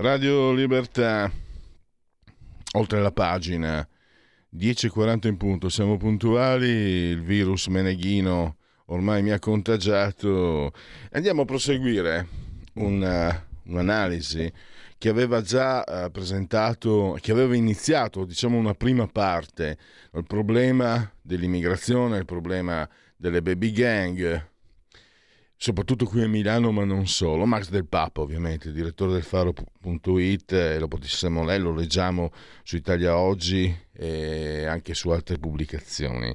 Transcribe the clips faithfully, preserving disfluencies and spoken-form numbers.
Radio Libertà, oltre la pagina, dieci e quaranta in punto, siamo puntuali, il virus meneghino ormai mi ha contagiato. Andiamo a proseguire una, un'analisi che aveva già presentato, che aveva iniziato, diciamo, una prima parte, il problema dell'immigrazione, il problema delle baby gang, soprattutto qui a Milano, ma non solo. Max del Papa, ovviamente, direttore del faro punto it, eh, lo possiamo leggere, lo leggiamo su Italia Oggi e anche su altre pubblicazioni,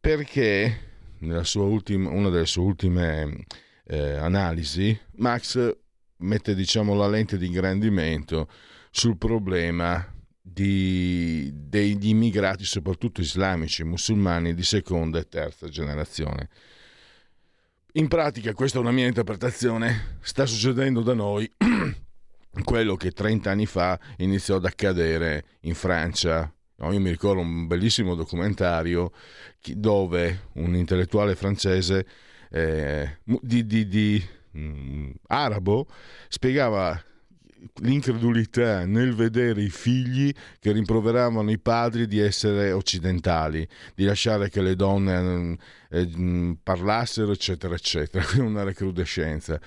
perché nella sua ultima, una delle sue ultime eh, analisi, Max mette, diciamo, la lente di ingrandimento sul problema di, degli immigrati, soprattutto islamici, musulmani di seconda e terza generazione. In pratica, questa è una mia interpretazione, sta succedendo da noi quello che trenta anni fa iniziò ad accadere in Francia. No, io mi ricordo un bellissimo documentario dove un intellettuale francese eh, di, di, di mh, arabo spiegava l'incredulità nel vedere i figli che rimproveravano i padri di essere occidentali, di lasciare che le donne eh, parlassero, eccetera eccetera. Una recrudescenza.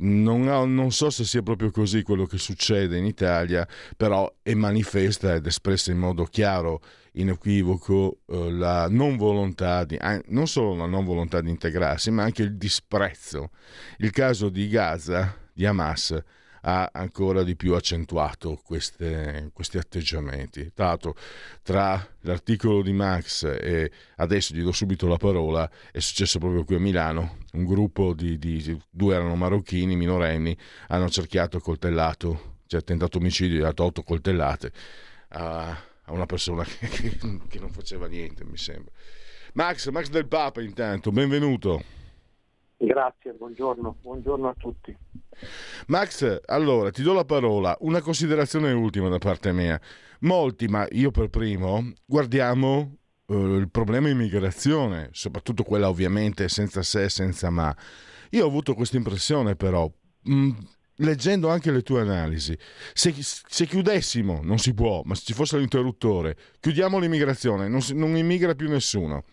Non, ho, non so se sia proprio così quello che succede in Italia, però è manifesta ed espressa in modo chiaro, inequivoco, eh, la non volontà di, eh, non solo la non volontà di integrarsi, ma anche il disprezzo. Il caso di Gaza, di Hamas, ha ancora di più accentuato queste, questi atteggiamenti. Tra l'altro, tra l'articolo di Max e adesso gli do subito la parola, è successo proprio qui a Milano. Un gruppo di, di due erano marocchini minorenni, hanno cerchiato coltellato, cioè tentato omicidio, ha tolto coltellate a, a una persona che, che non faceva niente, mi sembra. Max, Max del Papa, intanto, benvenuto. Grazie, buongiorno, buongiorno a tutti. Max, allora ti do la parola, una considerazione ultima da parte mia. Molti, ma io per primo, guardiamo eh, il problema immigrazione, soprattutto quella ovviamente senza se e senza ma. Io ho avuto questa impressione però, mh, leggendo anche le tue analisi, se, se chiudessimo, non si può, ma se ci fosse l'interruttore, chiudiamo l'immigrazione, non, si, non immigra più nessuno.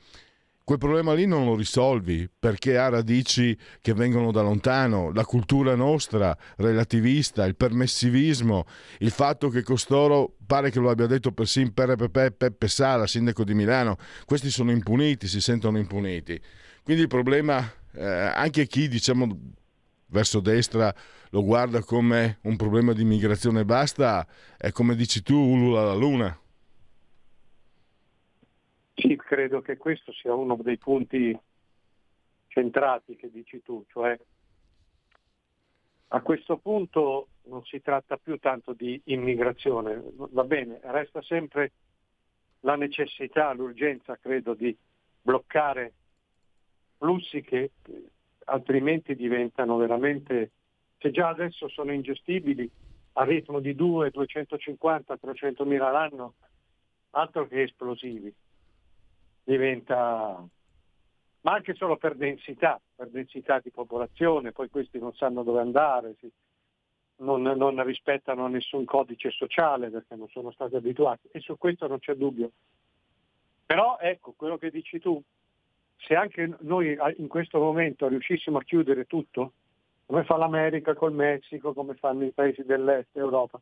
Quel problema lì non lo risolvi, perché ha radici che vengono da lontano, la cultura nostra relativista, il permissivismo, il fatto che costoro, pare che lo abbia detto persino Peppe, Peppe Sala, sindaco di Milano, questi sono impuniti, si sentono impuniti. Quindi il problema, eh, anche chi, diciamo, verso destra lo guarda come un problema di immigrazione e basta, è come dici tu, ulula la luna. Sì, credo che questo sia uno dei punti centrati che dici tu, cioè a questo punto non si tratta più tanto di immigrazione, va bene, resta sempre la necessità, l'urgenza, credo, di bloccare flussi che altrimenti diventano veramente, se già adesso sono ingestibili, al ritmo di duecentocinquanta a trecentomila l'anno, altro che esplosivi. Diventa, ma anche solo per densità, per densità di popolazione, poi questi non sanno dove andare, si... non, non rispettano nessun codice sociale perché non sono stati abituati, e su questo non c'è dubbio. Però ecco, quello che dici tu, se anche noi in questo momento riuscissimo a chiudere tutto, come fa l'America col Messico, come fanno i paesi dell'est Europa,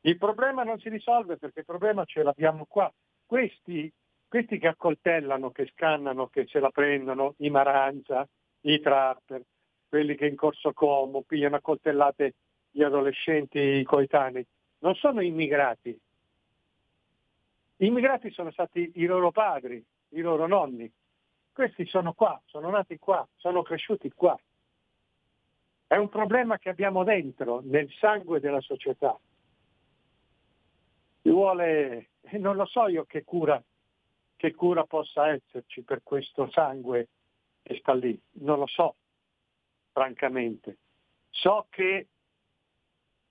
il problema non si risolve, perché il problema ce l'abbiamo qua. Questi Questi che accoltellano, che scannano, che se la prendono, i Maranza, i trapper, quelli che in Corso Como pigliano accoltellate gli adolescenti coetanei, non sono immigrati, Gli immigrati sono stati i loro padri, i loro nonni. Questi sono qua, sono nati qua, sono cresciuti qua. È un problema che abbiamo dentro, nel sangue della società. Ci vuole, non lo so io che cura, che cura possa esserci per questo sangue che sta lì, non lo so, francamente. So che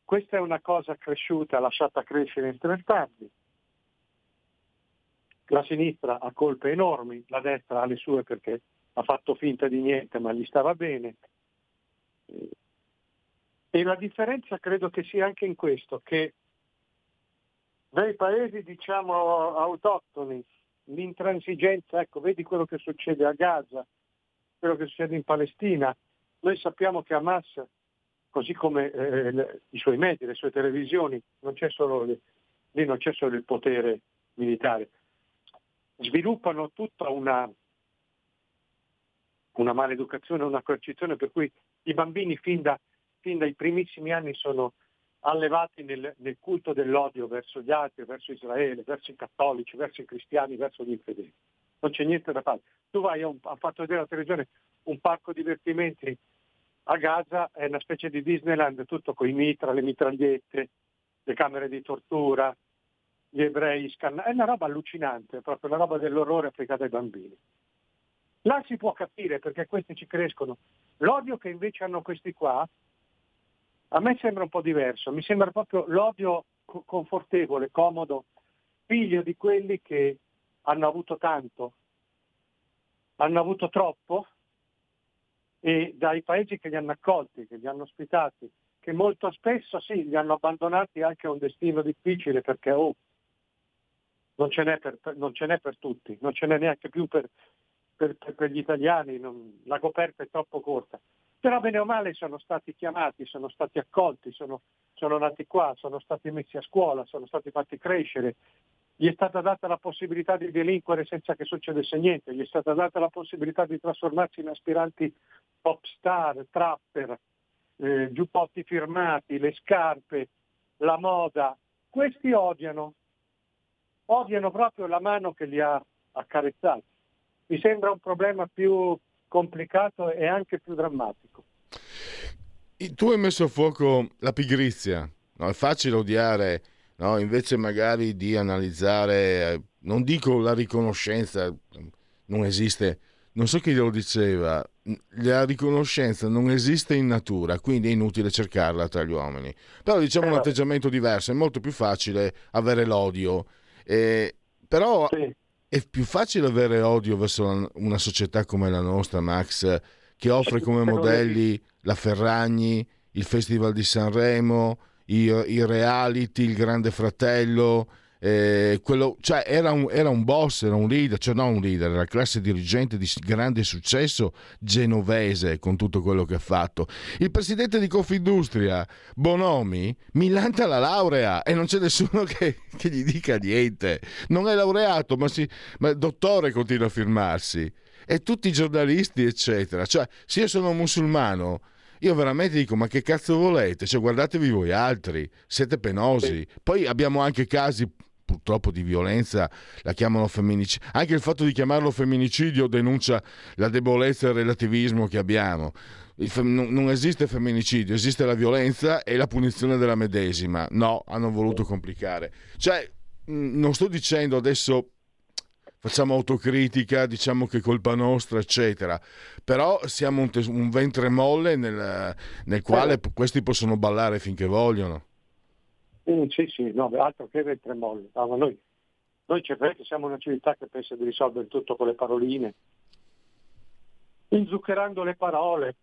questa è una cosa cresciuta, lasciata crescere in trent'anni. La sinistra ha colpe enormi, la destra ha le sue perché ha fatto finta di niente ma gli stava bene. E la differenza credo che sia anche in questo, che nei paesi diciamo autoctoni l'intransigenza, ecco, vedi quello che succede a Gaza, quello che succede in Palestina. Noi sappiamo che Hamas, così come eh, le, i suoi media, le sue televisioni, non c'è solo le, lì non c'è solo il potere militare, sviluppano tutta una una maleducazione, una coercizione per cui i bambini fin, da, fin dai primissimi anni sono allevati nel, nel culto dell'odio verso gli altri, verso Israele, verso i cattolici, verso i cristiani, verso gli infedeli. Non c'è niente da fare. Tu vai a, un, a fatto vedere la televisione un parco divertimenti a Gaza, è una specie di Disneyland, tutto con i mitra, le mitragliette, le camere di tortura, gli ebrei scannati, è una roba allucinante, proprio la roba dell'orrore applicata ai bambini. Là si può capire perché questi ci crescono. L'odio che invece hanno questi qua a me sembra un po' diverso, mi sembra proprio l'odio confortevole, comodo, figlio di quelli che hanno avuto tanto, hanno avuto troppo, e dai paesi che li hanno accolti, che li hanno ospitati, che molto spesso sì, li hanno abbandonati anche a un destino difficile perché oh, non ce n'è per, per, non ce n'è per tutti, non ce n'è neanche più per... Per, per, per gli italiani non, la coperta è troppo corta, però bene o male sono stati chiamati, sono stati accolti, sono, sono nati qua, sono stati messi a scuola, sono stati fatti crescere, gli è stata data la possibilità di delinquere senza che succedesse niente, gli è stata data la possibilità di trasformarsi in aspiranti pop star, trapper, eh, giubbotti firmati, le scarpe, la moda. Questi odiano, odiano proprio la mano che li ha accarezzati. Mi sembra un problema più complicato e anche più drammatico. Tu hai messo a fuoco la pigrizia, no? È facile odiare, no? Invece magari di analizzare, non dico la riconoscenza, non esiste, non so chi lo diceva, la riconoscenza non esiste in natura, quindi è inutile cercarla tra gli uomini. Però diciamo eh, un atteggiamento diverso, è molto più facile avere l'odio, eh, però... Sì. È più facile avere odio verso una società come la nostra, Max, che offre come modelli la Ferragni, il Festival di Sanremo, i, i reality, il Grande Fratello, eh, quello, cioè era un, era un boss, era un leader, cioè non un leader, era la classe dirigente di grande successo genovese con tutto quello che ha fatto. Il presidente di Confindustria, Bonomi, mi lancia la laurea e non c'è nessuno che, che gli dica niente. Non è laureato, ma, si, ma dottore continua a firmarsi. E tutti i giornalisti, eccetera. Cioè, se io sono musulmano, io veramente dico, ma che cazzo volete? Cioè, guardatevi voi altri, siete penosi. Poi abbiamo anche casi purtroppo di violenza, la chiamano femminicidio, anche il fatto di chiamarlo femminicidio denuncia la debolezza e il relativismo che abbiamo. Il fem- non esiste femminicidio, esiste la violenza e la punizione della medesima. No, hanno voluto complicare. Cioè, non sto dicendo adesso facciamo autocritica, diciamo che è colpa nostra, eccetera. Però siamo un, tes- un ventre molle nel, nel quale eh. questi possono ballare finché vogliono. Mm, sì, sì, no, altro che ventre molle. No, ma noi, noi cerchiamo, siamo una civiltà che pensa di risolvere tutto con le paroline, inzuccherando le parole.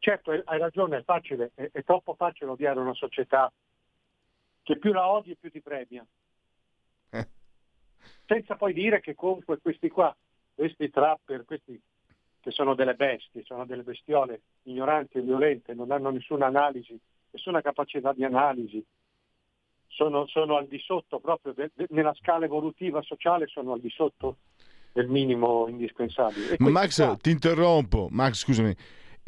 Certo, hai ragione, è facile, è, è troppo facile odiare una società che più la odi più ti premia. Eh. Senza poi dire che comunque questi qua, questi trapper, questi che sono delle bestie, sono delle bestiole ignoranti e violente, non hanno nessuna analisi, nessuna capacità di analisi, sono, sono al di sotto proprio de, de, nella scala evolutiva sociale, sono al di sotto del minimo indispensabile. Ma Max, qua... ti interrompo, Max, scusami.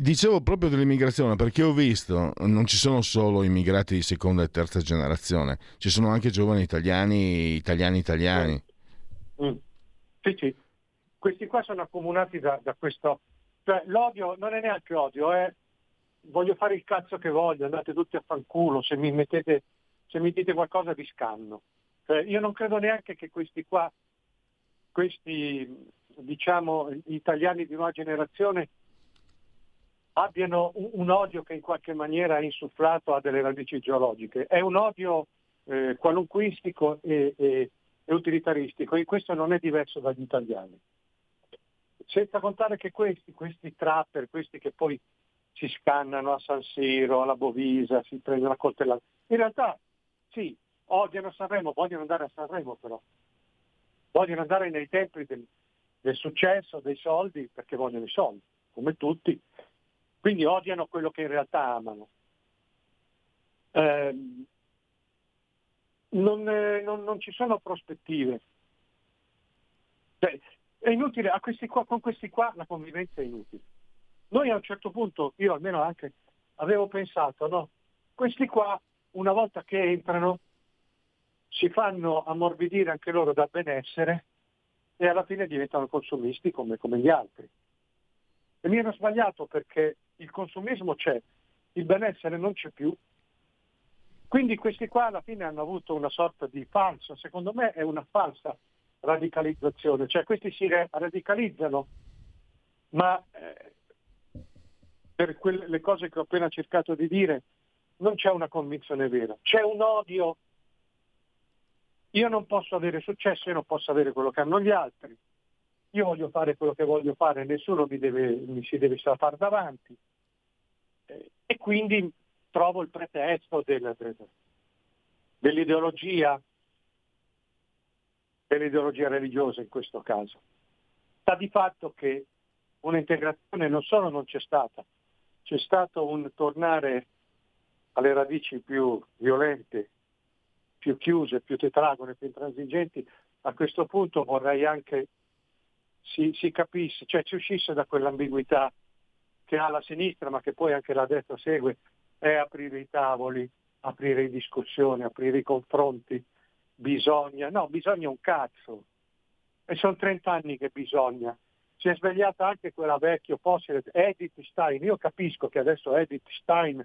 Dicevo proprio dell'immigrazione, perché ho visto, non ci sono solo immigrati di seconda e terza generazione, ci sono anche giovani italiani, italiani italiani. Mm. Sì, sì. Questi qua sono accomunati da, da questo, cioè l'odio non è neanche odio, è voglio fare il cazzo che voglio, andate tutti a fanculo se mi mettete, se mi dite qualcosa vi scanno. Cioè, io non credo neanche che questi qua, questi diciamo italiani di nuova generazione abbiano un, un odio che in qualche maniera è insufflato a delle radici geologiche, è un odio eh, qualunquistico e, e, e utilitaristico, e questo non è diverso dagli italiani, senza contare che questi, questi trapper, questi che poi si scannano a San Siro, alla Bovisa, si prendono a coltellata, in realtà sì, odiano Sanremo, vogliono andare a Sanremo, però vogliono andare nei templi del, del successo, dei soldi, perché vogliono i soldi, come tutti. Quindi odiano quello che in realtà amano. Eh, non, non, non ci sono prospettive. Beh, è inutile, a questi qua, con questi qua la convivenza è inutile. Noi a un certo punto, io almeno anche, avevo pensato, no? Questi qua, una volta che entrano, si fanno ammorbidire anche loro dal benessere e alla fine diventano consumisti come, come gli altri. E mi ero sbagliato, perché il consumismo c'è, il benessere non c'è più. Quindi questi qua alla fine hanno avuto una sorta di falsa, secondo me è una falsa radicalizzazione, cioè questi si radicalizzano, ma eh, per quelle, le cose che ho appena cercato di dire, non c'è una convinzione vera, c'è un odio. Io non posso avere successo, io non posso avere quello che hanno gli altri. Io voglio fare quello che voglio fare, nessuno mi, deve, mi si deve far davanti. E quindi trovo il pretesto del, del, dell'ideologia, dell'ideologia religiosa in questo caso. Sta di fatto che un'integrazione non solo non c'è stata, c'è stato un tornare alle radici più violente, più chiuse, più tetragone, più intransigenti. A questo punto vorrei anche Si, si capisse, cioè si uscisse da quell'ambiguità che ha la sinistra, ma che poi anche la destra segue, è aprire i tavoli, aprire le discussioni, aprire i confronti. Bisogna, no, bisogna un cazzo. E sono trent'anni che bisogna. Si è svegliata anche quella vecchia fossile, Edith Stein. Io capisco che adesso Edith Stein,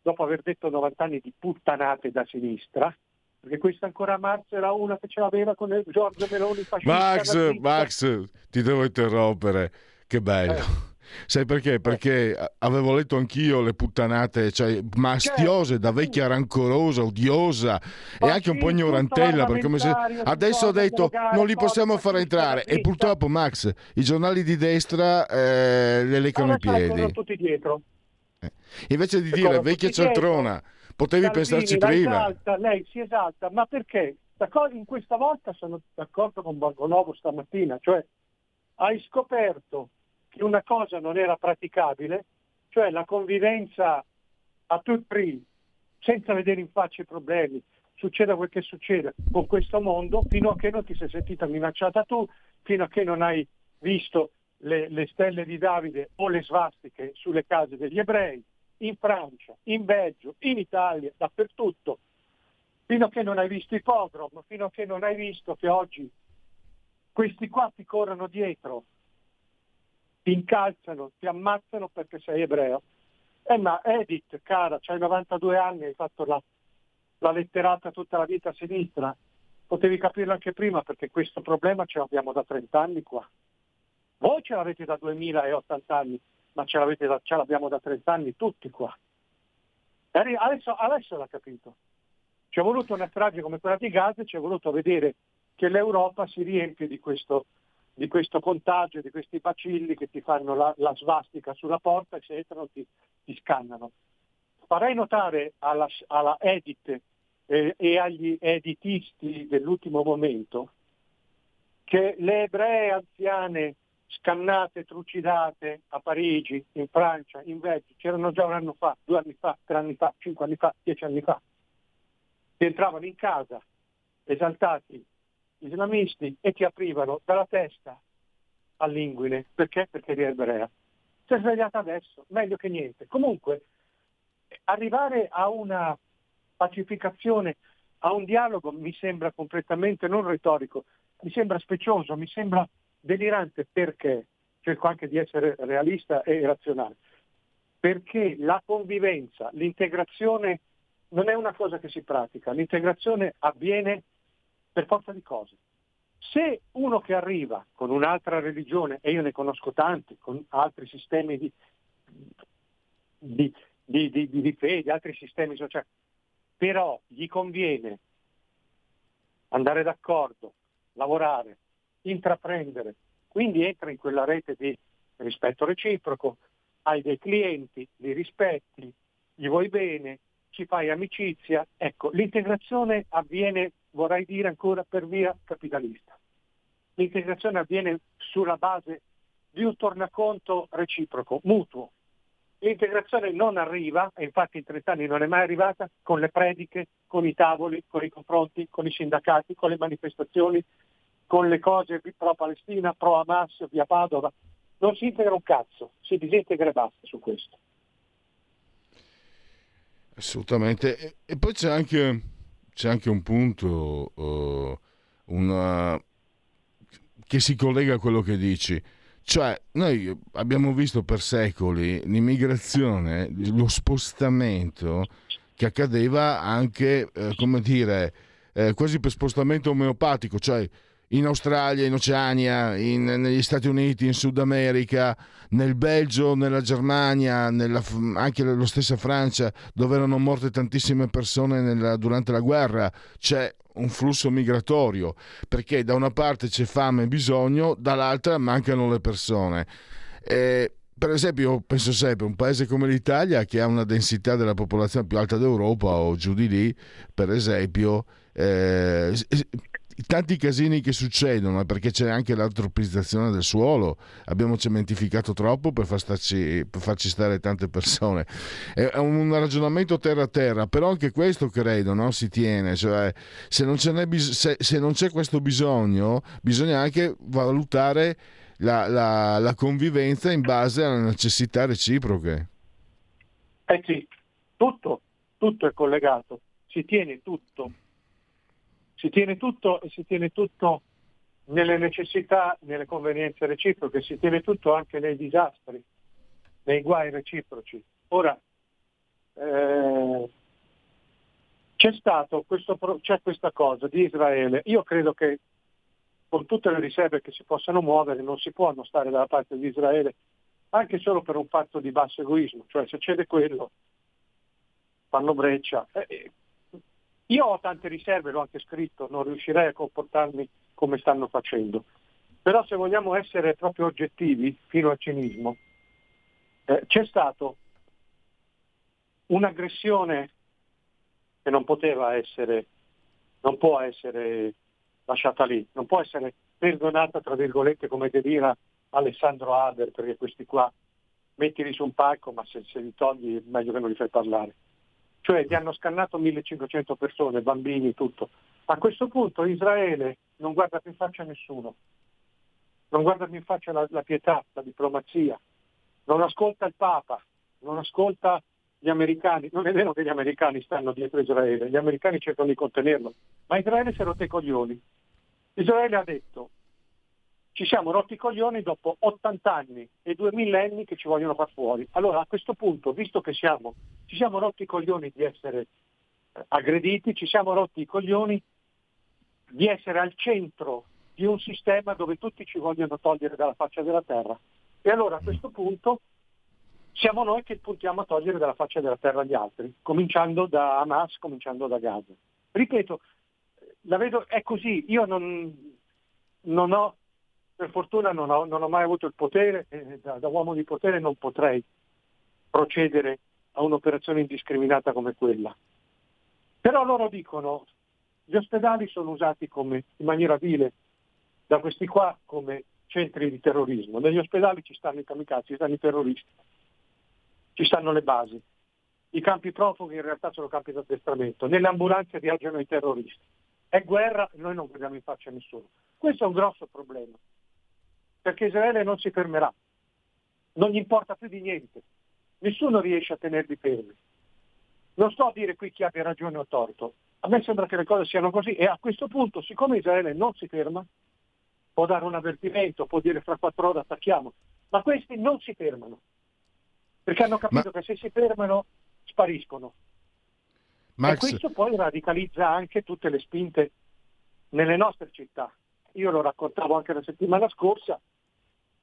dopo aver detto novant'anni di puttanate da sinistra, perché questa ancora a marzo era una che ce l'aveva con il Giorgio Meloni fascista. Max, nazista. Max, ti devo interrompere, che bello. Eh. Sai perché? Perché eh. avevo letto anch'io le puttanate, cioè mastiose, che... da vecchia rancorosa, odiosa, ma e anche un po' ignorantella, perché come se... adesso ha detto gara, non li possiamo far entrare, e purtroppo Max, i giornali di destra eh, le leccano i piedi. Tutti dietro. Eh. Invece di dire vecchia cialtrona, potevi Salvini, pensarci prima. Esalta, lei si esalta, ma perché? D'accordo, in questa volta sono d'accordo con Borgonovo stamattina, cioè hai scoperto che una cosa non era praticabile, cioè la convivenza a tutti primi, senza vedere in faccia i problemi, succeda quel che succeda con questo mondo, fino a che non ti sei sentita minacciata tu, fino a che non hai visto le, le stelle di Davide o le svastiche sulle case degli ebrei, in Francia, in Belgio, in Italia, dappertutto, fino a che non hai visto i pogrom, fino a che non hai visto che oggi questi qua ti corrono dietro, ti incalzano, ti ammazzano perché sei ebreo. Eh ma Edith, cara, c'hai novantadue anni, hai fatto la, la letterata tutta la vita a sinistra, potevi capirlo anche prima, perché questo problema ce l'abbiamo da trent'anni qua. Voi ce l'avete da duemilaottanta anni, ma ce, l'avete da, ce l'abbiamo da trent'anni tutti qua. Adesso, adesso l'ha capito. Ci è voluto una strage come quella di Gaza, ci è voluto vedere che l'Europa si riempie di questo, di questo contagio, di questi bacilli che ti fanno la, la svastica sulla porta e se entrano ti, ti scannano. Farei notare alla, alla Edith eh, e agli editisti dell'ultimo momento che le ebree anziane scannate, trucidate a Parigi, in Francia, in Belgio, c'erano già un anno fa, due anni fa, tre anni fa, cinque anni fa, dieci anni fa. Entravano in casa, esaltati, islamisti, e ti aprivano dalla testa all'inguine. Perché? Perché eri ebrea. si è svegliata adesso, meglio che niente. Comunque, arrivare a una pacificazione, a un dialogo, mi sembra completamente non retorico, mi sembra specioso, mi sembra delirante. Perché? Cerco anche di essere realista e razionale. Perché la convivenza, l'integrazione non è una cosa che si pratica, l'integrazione avviene per forza di cose. Se uno che arriva con un'altra religione, e io ne conosco tanti, con altri sistemi di, di, di, di, di, di fede, altri sistemi sociali, però gli conviene andare d'accordo, lavorare, intraprendere, quindi entra in quella rete di rispetto reciproco, hai dei clienti, li rispetti, gli vuoi bene, ci fai amicizia, ecco, l'integrazione avviene, vorrei dire ancora, per via capitalista. L'integrazione avviene sulla base di un tornaconto reciproco, mutuo. L'integrazione non arriva, e infatti in trent'anni non è mai arrivata, con le prediche, con i tavoli, con i confronti, con i sindacati, con le manifestazioni, con le cose pro Palestina, pro Hamas, via Padova. Non si integra un cazzo, si disintegra e basta su questo. Assolutamente. E poi c'è anche, c'è anche un punto uh, una... che si collega a quello che dici. Cioè, noi abbiamo visto per secoli l'immigrazione, lo spostamento che accadeva anche, eh, come dire, eh, quasi per spostamento omeopatico, cioè in Australia, in Oceania, in, negli Stati Uniti, in Sud America, nel Belgio, nella Germania, nella, anche la stessa Francia, dove erano morte tantissime persone nella, durante la guerra. C'è un flusso migratorio, perché da una parte c'è fame e bisogno, dall'altra mancano le persone. E per esempio, penso sempre, un paese come l'Italia, che ha una densità della popolazione più alta d'Europa o giù di lì, per esempio, eh, tanti casini che succedono, perché c'è anche l'antropizzazione del suolo, abbiamo cementificato troppo per, far starci, per farci stare tante persone. È un ragionamento terra a terra, però anche questo credo, no? Si tiene, cioè se non, ce n'è bis- se, se non c'è questo bisogno, bisogna anche valutare la, la, la convivenza in base alle necessità reciproche. Eh sì, tutto, tutto è collegato, si tiene tutto. Si tiene tutto e si tiene tutto nelle necessità, nelle convenienze reciproche, si tiene tutto anche nei disastri, nei guai reciproci. Ora, eh, c'è stato questo, c'è questa cosa di Israele. Io credo che con tutte le riserve che si possano muovere non si può non stare dalla parte di Israele, anche solo per un fatto di basso egoismo, cioè se cede quello fanno breccia. Eh, Io ho tante riserve, l'ho anche scritto, non riuscirei a comportarmi come stanno facendo. Però se vogliamo essere proprio oggettivi, fino al cinismo, eh, c'è stato un'aggressione che non poteva essere, non può essere lasciata lì, non può essere perdonata, tra virgolette, come deriva Alessandro Haber, perché questi qua mettili su un palco, ma se, se li togli è meglio che non li fai parlare. Cioè gli hanno scannato millecinquecento persone, bambini, tutto. A questo punto Israele non guarda più in faccia a nessuno, non guarda più in faccia la, la pietà, la diplomazia, non ascolta il Papa, non ascolta gli americani. Non è vero che gli americani stanno dietro Israele, gli americani cercano di contenerlo, ma Israele si è rotto i coglioni. Israele ha detto, ci siamo rotti i coglioni dopo ottanta anni e due millenni che ci vogliono far fuori. Allora a questo punto, visto che siamo, ci siamo rotti i coglioni di essere aggrediti, ci siamo rotti i coglioni di essere al centro di un sistema dove tutti ci vogliono togliere dalla faccia della terra. E allora a questo punto siamo noi che puntiamo a togliere dalla faccia della terra gli altri, cominciando da Hamas, cominciando da Gaza. Ripeto, la vedo, è così, io non, non ho... Per fortuna non ho, non ho mai avuto il potere, eh, da, da uomo di potere non potrei procedere a un'operazione indiscriminata come quella. Però loro dicono, gli ospedali sono usati come, in maniera vile da questi qua, come centri di terrorismo. Negli ospedali ci stanno i kamikaze, ci stanno i terroristi, ci stanno le basi. I campi profughi in realtà sono campi di addestramento. Nelle ambulanze viaggiano i terroristi. È guerra, noi non guardiamo in faccia a nessuno. Questo è un grosso problema, perché Israele non si fermerà, non gli importa più di niente, nessuno riesce a tenerli fermi. Non sto a dire qui chi abbia ragione o torto, a me sembra che le cose siano così, e a questo punto, siccome Israele non si ferma, può dare un avvertimento, può dire fra quattro ore attacchiamo, ma questi non si fermano, perché hanno capito ma... che se si fermano spariscono. Max... E questo poi radicalizza anche tutte le spinte nelle nostre città. Io lo raccontavo anche la settimana scorsa,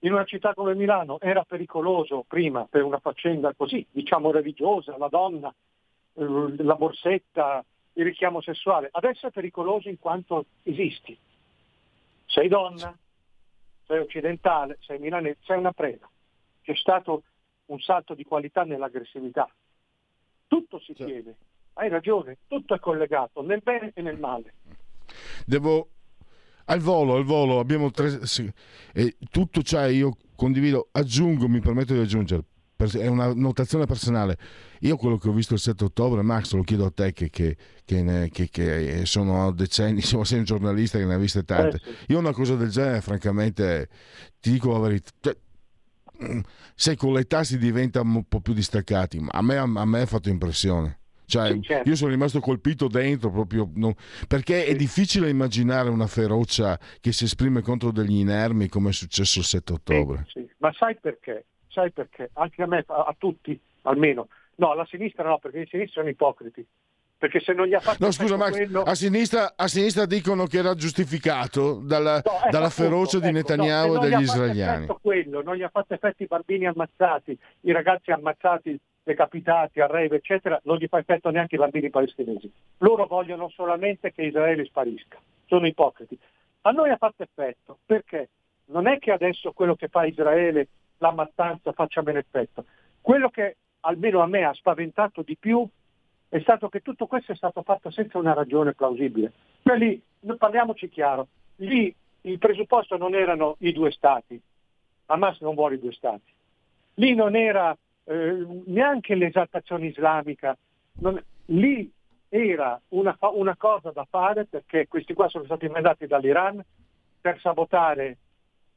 in una città come Milano era pericoloso prima per una faccenda così, diciamo religiosa, la donna, la borsetta, il richiamo sessuale. Adesso è pericoloso in quanto esisti. Sei donna, sei occidentale, sei milanese, sei una preda. C'è stato un salto di qualità nell'aggressività. Tutto si chiede. Hai ragione, tutto è collegato, nel bene e nel male. Devo... Al volo, al volo, abbiamo tre... Sì. E tutto ciò io condivido, aggiungo, mi permetto di aggiungere, è una notazione personale. Io quello che ho visto il sette ottobre, Max, lo chiedo a te che, che, che, ne, che, che sono decenni, sono sei un giornalista che ne ha viste tante. Io una cosa del genere, francamente, ti dico la verità... Se con l'età si diventa un po' più distaccati, ma a me, a me ha fatto impressione. Cioè, certo. Io sono rimasto colpito dentro proprio, no, perché è difficile immaginare una ferocia che si esprime contro degli inermi come è successo il sette ottobre. Sì, sì. Ma sai perché? Sai perché? Anche a me, a, a tutti almeno. No, alla sinistra no, perché i sinistri sono ipocriti. Perché se non gli ha fatto... No, scusa Max, quello... a, sinistra, a sinistra dicono che era giustificato dalla, no, ecco, dalla ferocia ecco, di Netanyahu no, e degli israeliani. Quello, non gli ha fatto effetto i bambini ammazzati, i ragazzi ammazzati, decapitati a rave eccetera, non gli fa effetto neanche i bambini palestinesi. Loro vogliono solamente che Israele sparisca, sono ipocriti. A noi ha fatto effetto perché non è che adesso quello che fa Israele, la mattanza, faccia bene effetto. Quello che almeno a me ha spaventato di più è stato che tutto questo è stato fatto senza una ragione plausibile. Cioè lì, parliamoci chiaro, lì il presupposto non erano i due stati, Hamas non vuole i due stati, lì non era Eh, neanche l'esaltazione islamica, non, lì era una, una cosa da fare perché questi qua sono stati mandati dall'Iran per sabotare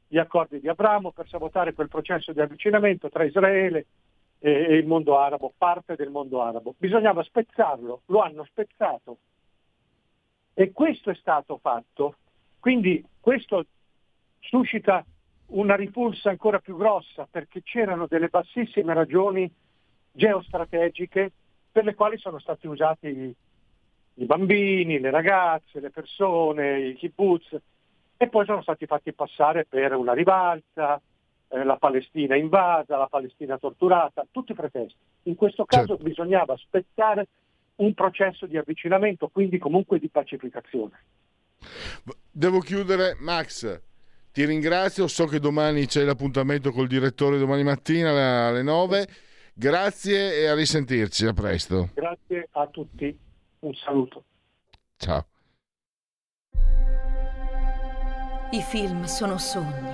gli accordi di Abramo, per sabotare quel processo di avvicinamento tra Israele e, e il mondo arabo, parte del mondo arabo. Bisognava spezzarlo, lo hanno spezzato e questo è stato fatto, quindi questo suscita una ripulsa ancora più grossa perché c'erano delle bassissime ragioni geostrategiche per le quali sono stati usati i bambini, le ragazze, le persone, i kibbutz e poi sono stati fatti passare per una rivalsa, eh, la Palestina invasa, la Palestina torturata, tutti pretesti. In questo caso certo. Bisognava aspettare un processo di avvicinamento, quindi comunque di pacificazione. Devo chiudere, Max. Ti ringrazio, so che domani c'è l'appuntamento col direttore domani mattina alle nove. Grazie e a risentirci, a presto. Grazie a tutti, un saluto. Ciao. I film sono sogni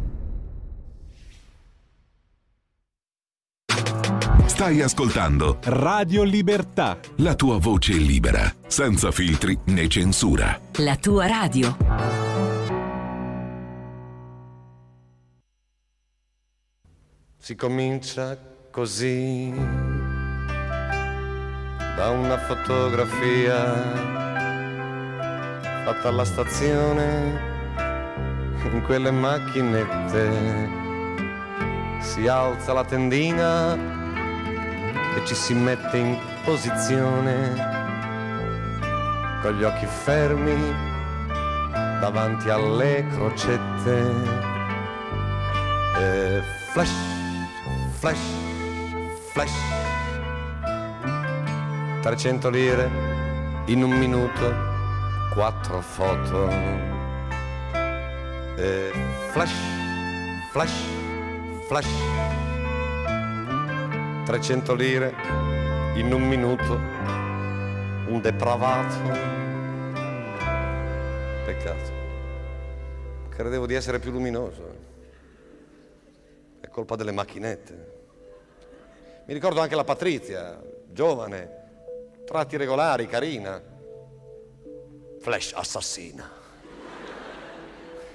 Stai ascoltando Radio Libertà, la tua voce libera, senza filtri né censura. La tua radio. Si comincia così, da una fotografia fatta alla stazione, in quelle macchinette si alza la tendina e ci si mette in posizione, con gli occhi fermi davanti alle crocette e flash. Flash, flash, trecento lire in un minuto, quattro foto. E flash, flash, flash, trecento lire in un minuto, un depravato. Peccato. Credevo di essere più luminoso. È colpa delle macchinette. Mi ricordo anche la Patrizia, giovane, tratti regolari, carina. Flash assassina.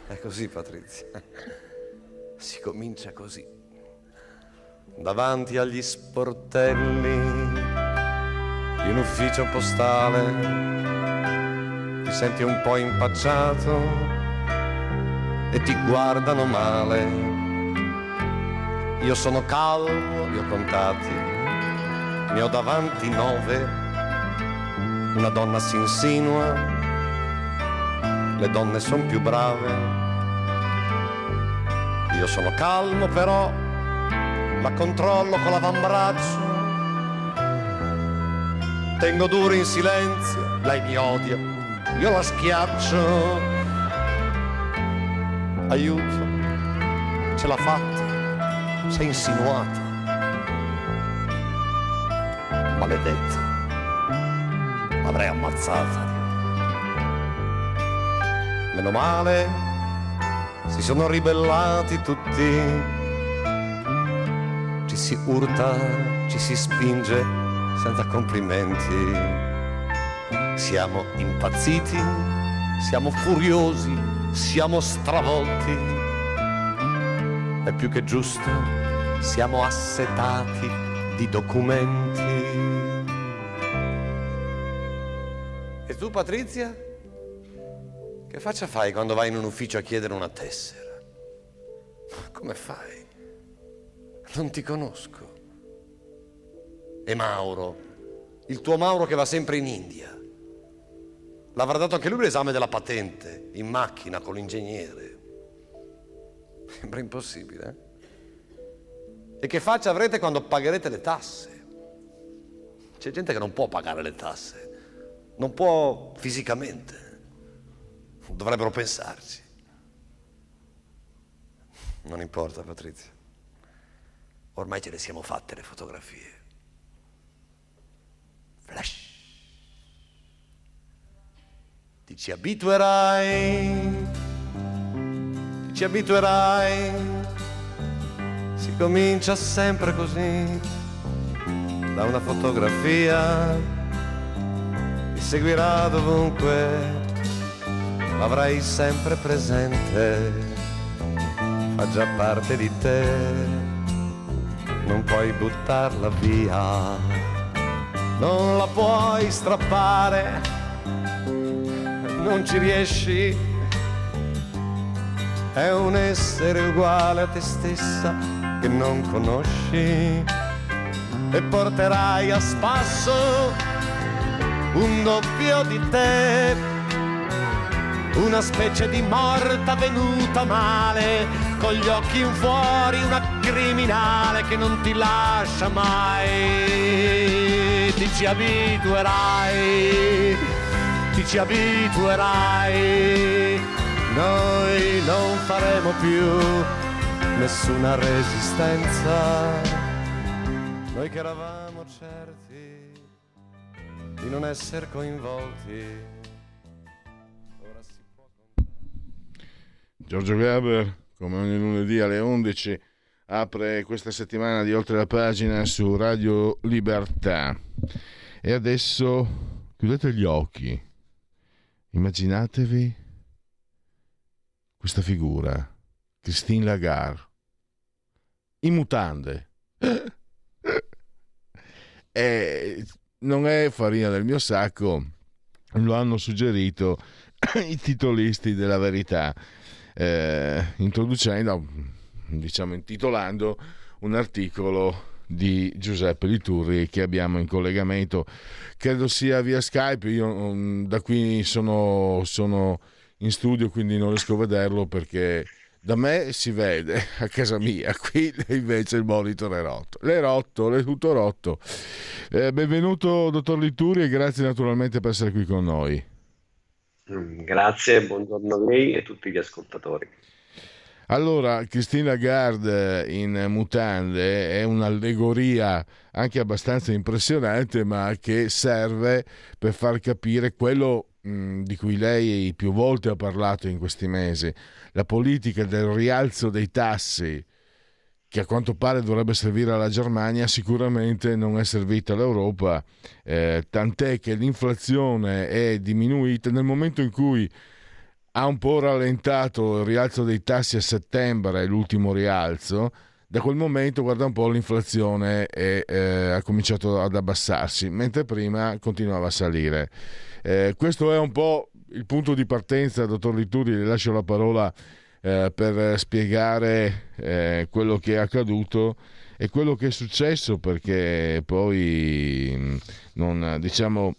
È così, Patrizia. Si comincia così. Davanti agli sportelli di un ufficio postale ti senti un po' impacciato e ti guardano male. Io sono calmo, li ho contati, ne ho davanti nove. Una donna si insinua, le donne sono più brave. Io sono calmo però, la controllo con l'avambraccio, tengo duro in silenzio, lei mi odia, io la schiaccio. Aiuto, ce l'ha fatta, sei insinuata, maledetta, l'avrei ammazzata. Meno male, si sono ribellati tutti. Ci si urta, ci si spinge senza complimenti. Siamo impazziti, siamo furiosi, siamo stravolti. È più che giusto, siamo assetati di documenti. E tu, Patrizia? Che faccia fai quando vai in un ufficio a chiedere una tessera? Ma come fai? Non ti conosco. E Mauro, il tuo Mauro che va sempre in India, l'avrà dato anche lui l'esame della patente in macchina con l'ingegnere? Sembra impossibile, eh? E che faccia avrete quando pagherete le tasse? C'è gente che non può pagare le tasse, non può fisicamente, dovrebbero pensarci. Non importa, Patrizia, ormai ce le siamo fatte le fotografie. Flash. Ti ci abituerai, ti ci abituerai, si comincia sempre così, da una fotografia, ti seguirà dovunque, l'avrai sempre presente, fa già parte di te. Non puoi buttarla via, non la puoi strappare, non ci riesci. È un essere uguale a te stessa che non conosci e porterai a spasso un doppio di te, una specie di morta venuta male, con gli occhi in fuori, una criminale che non ti lascia mai. Ti ci abituerai, ti ci abituerai, noi non faremo più nessuna resistenza, noi che eravamo certi di non essere coinvolti. Ora si può contare. Giorgio Gaber, come ogni lunedì alle undici, apre questa settimana di Oltre la Pagina su Radio Libertà. E adesso chiudete gli occhi, immaginatevi questa figura, Christine Lagarde, in mutande. E non è farina del mio sacco, lo hanno suggerito i titolisti della Verità. Eh, introducendo, diciamo intitolando un articolo di Giuseppe Liturri che abbiamo in collegamento, credo sia via Skype. Io da qui sono, sono in studio, quindi non riesco a vederlo perché da me si vede a casa mia, qui invece il monitor è rotto, l'è rotto, l'è tutto rotto. Eh, benvenuto dottor Liturri e grazie naturalmente per essere qui con noi. Grazie, buongiorno a lei e a tutti gli ascoltatori. Allora, Christine Lagarde in mutande è un'allegoria anche abbastanza impressionante, ma che serve per far capire quello mh, di cui lei più volte ha parlato in questi mesi, la politica del rialzo dei tassi, che a quanto pare dovrebbe servire alla Germania, sicuramente non è servita all'Europa, eh, tant'è che l'inflazione è diminuita nel momento in cui ha un po' rallentato il rialzo dei tassi a settembre, l'ultimo rialzo. Da quel momento, guarda un po', l'inflazione è, eh, ha cominciato ad abbassarsi, mentre prima continuava a salire. Eh, questo è un po' il punto di partenza, dottor Liturri, le lascio la parola eh, per spiegare eh, quello che è accaduto e quello che è successo, perché poi non diciamo...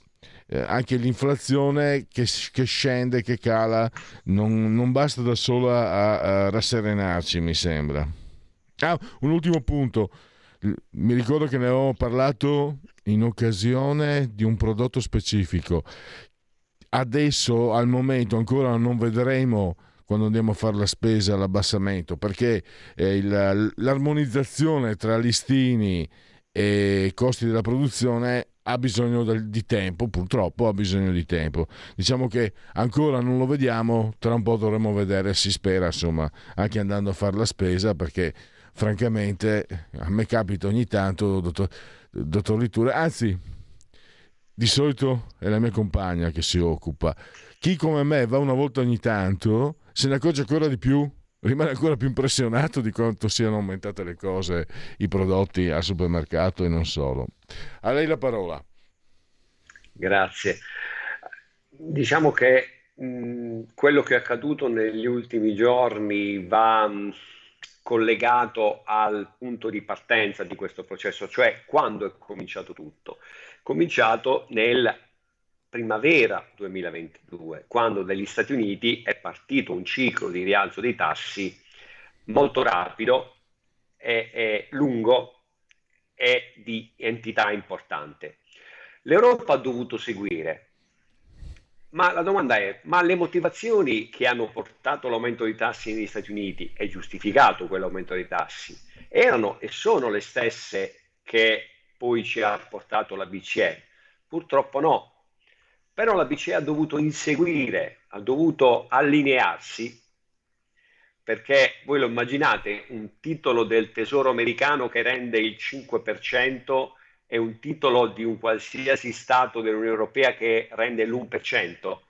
Eh, anche l'inflazione che, che scende, che cala, non, non basta da sola a, a rasserenarci, mi sembra. Ah, un ultimo punto. Mi ricordo che ne avevamo parlato in occasione di un prodotto specifico. Adesso, al momento, ancora non vedremo, quando andiamo a fare la spesa, l'abbassamento, perché eh, il, l'armonizzazione tra listini e costi della produzione ha bisogno di tempo, purtroppo ha bisogno di tempo. Diciamo che ancora non lo vediamo, tra un po' dovremo vedere, si spera, insomma, anche andando a fare la spesa, perché francamente a me capita ogni tanto, dottor, dottor Liturri, anzi di solito è la mia compagna che si occupa. Chi come me va una volta ogni tanto se ne accorge ancora di più, rimane ancora più impressionato di quanto siano aumentate le cose, i prodotti al supermercato e non solo. A lei la parola. Grazie. Diciamo che mh, quello che è accaduto negli ultimi giorni va mh, collegato al punto di partenza di questo processo, cioè quando è cominciato tutto. Cominciato nel primavera duemilaventidue, quando negli Stati Uniti è partito un ciclo di rialzo dei tassi molto rapido e, e lungo e di entità importante. L'Europa ha dovuto seguire, ma la domanda è: ma le motivazioni che hanno portato all'aumento dei tassi negli Stati Uniti, è giustificato quell'aumento dei tassi, erano e sono le stesse che poi ci ha portato la B C E? Purtroppo no. Però la B C E ha dovuto inseguire, ha dovuto allinearsi, perché voi lo immaginate, un titolo del Tesoro americano che rende il cinque per cento e un titolo di un qualsiasi Stato dell'Unione Europea che rende l'uno per cento.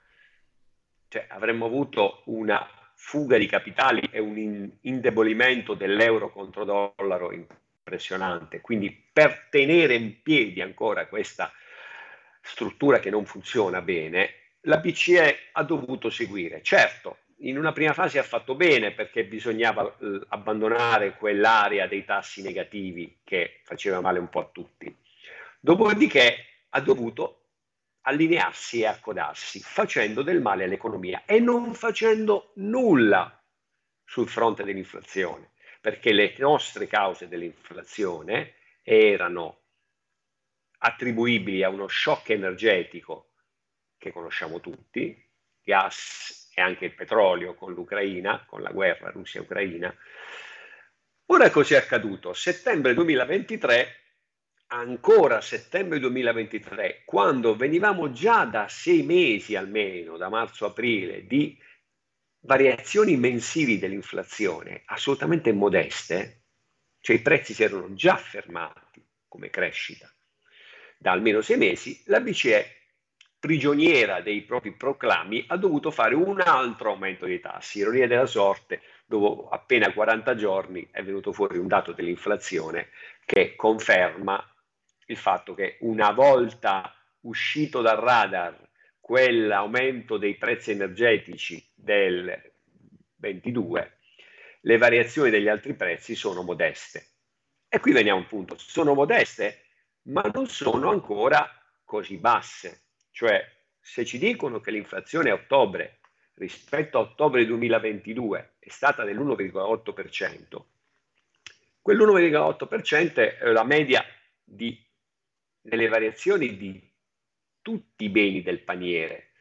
Cioè avremmo avuto una fuga di capitali e un indebolimento dell'euro contro dollaro impressionante. Quindi per tenere in piedi ancora questa struttura che non funziona bene, la B C E ha dovuto seguire. Certo, in una prima fase ha fatto bene, perché bisognava eh, abbandonare quell'area dei tassi negativi che faceva male un po' a tutti. Dopodiché ha dovuto allinearsi e accodarsi, facendo del male all'economia e non facendo nulla sul fronte dell'inflazione, perché le nostre cause dell'inflazione erano attribuibili a uno shock energetico che conosciamo tutti, gas e anche il petrolio con l'Ucraina, con la guerra Russia-Ucraina. Ora cos'è accaduto? Settembre duemilaventitré, ancora settembre duemilaventitré, quando venivamo già da sei mesi almeno, da marzo-aprile, di variazioni mensili dell'inflazione assolutamente modeste, cioè i prezzi si erano già fermati come crescita da almeno sei mesi, la B C E, prigioniera dei propri proclami, ha dovuto fare un altro aumento dei tassi. Ironia della sorte, dopo appena quaranta giorni è venuto fuori un dato dell'inflazione che conferma il fatto che, una volta uscito dal radar quell'aumento dei prezzi energetici del ventidue, le variazioni degli altri prezzi sono modeste. E qui veniamo a un punto: sono modeste, ma non sono ancora così basse. Cioè, se ci dicono che l'inflazione a ottobre, rispetto a ottobre duemilaventidue, è stata dell'uno virgola otto per cento, quell'uno virgola otto per cento è la media di, delle variazioni di tutti i beni del paniere.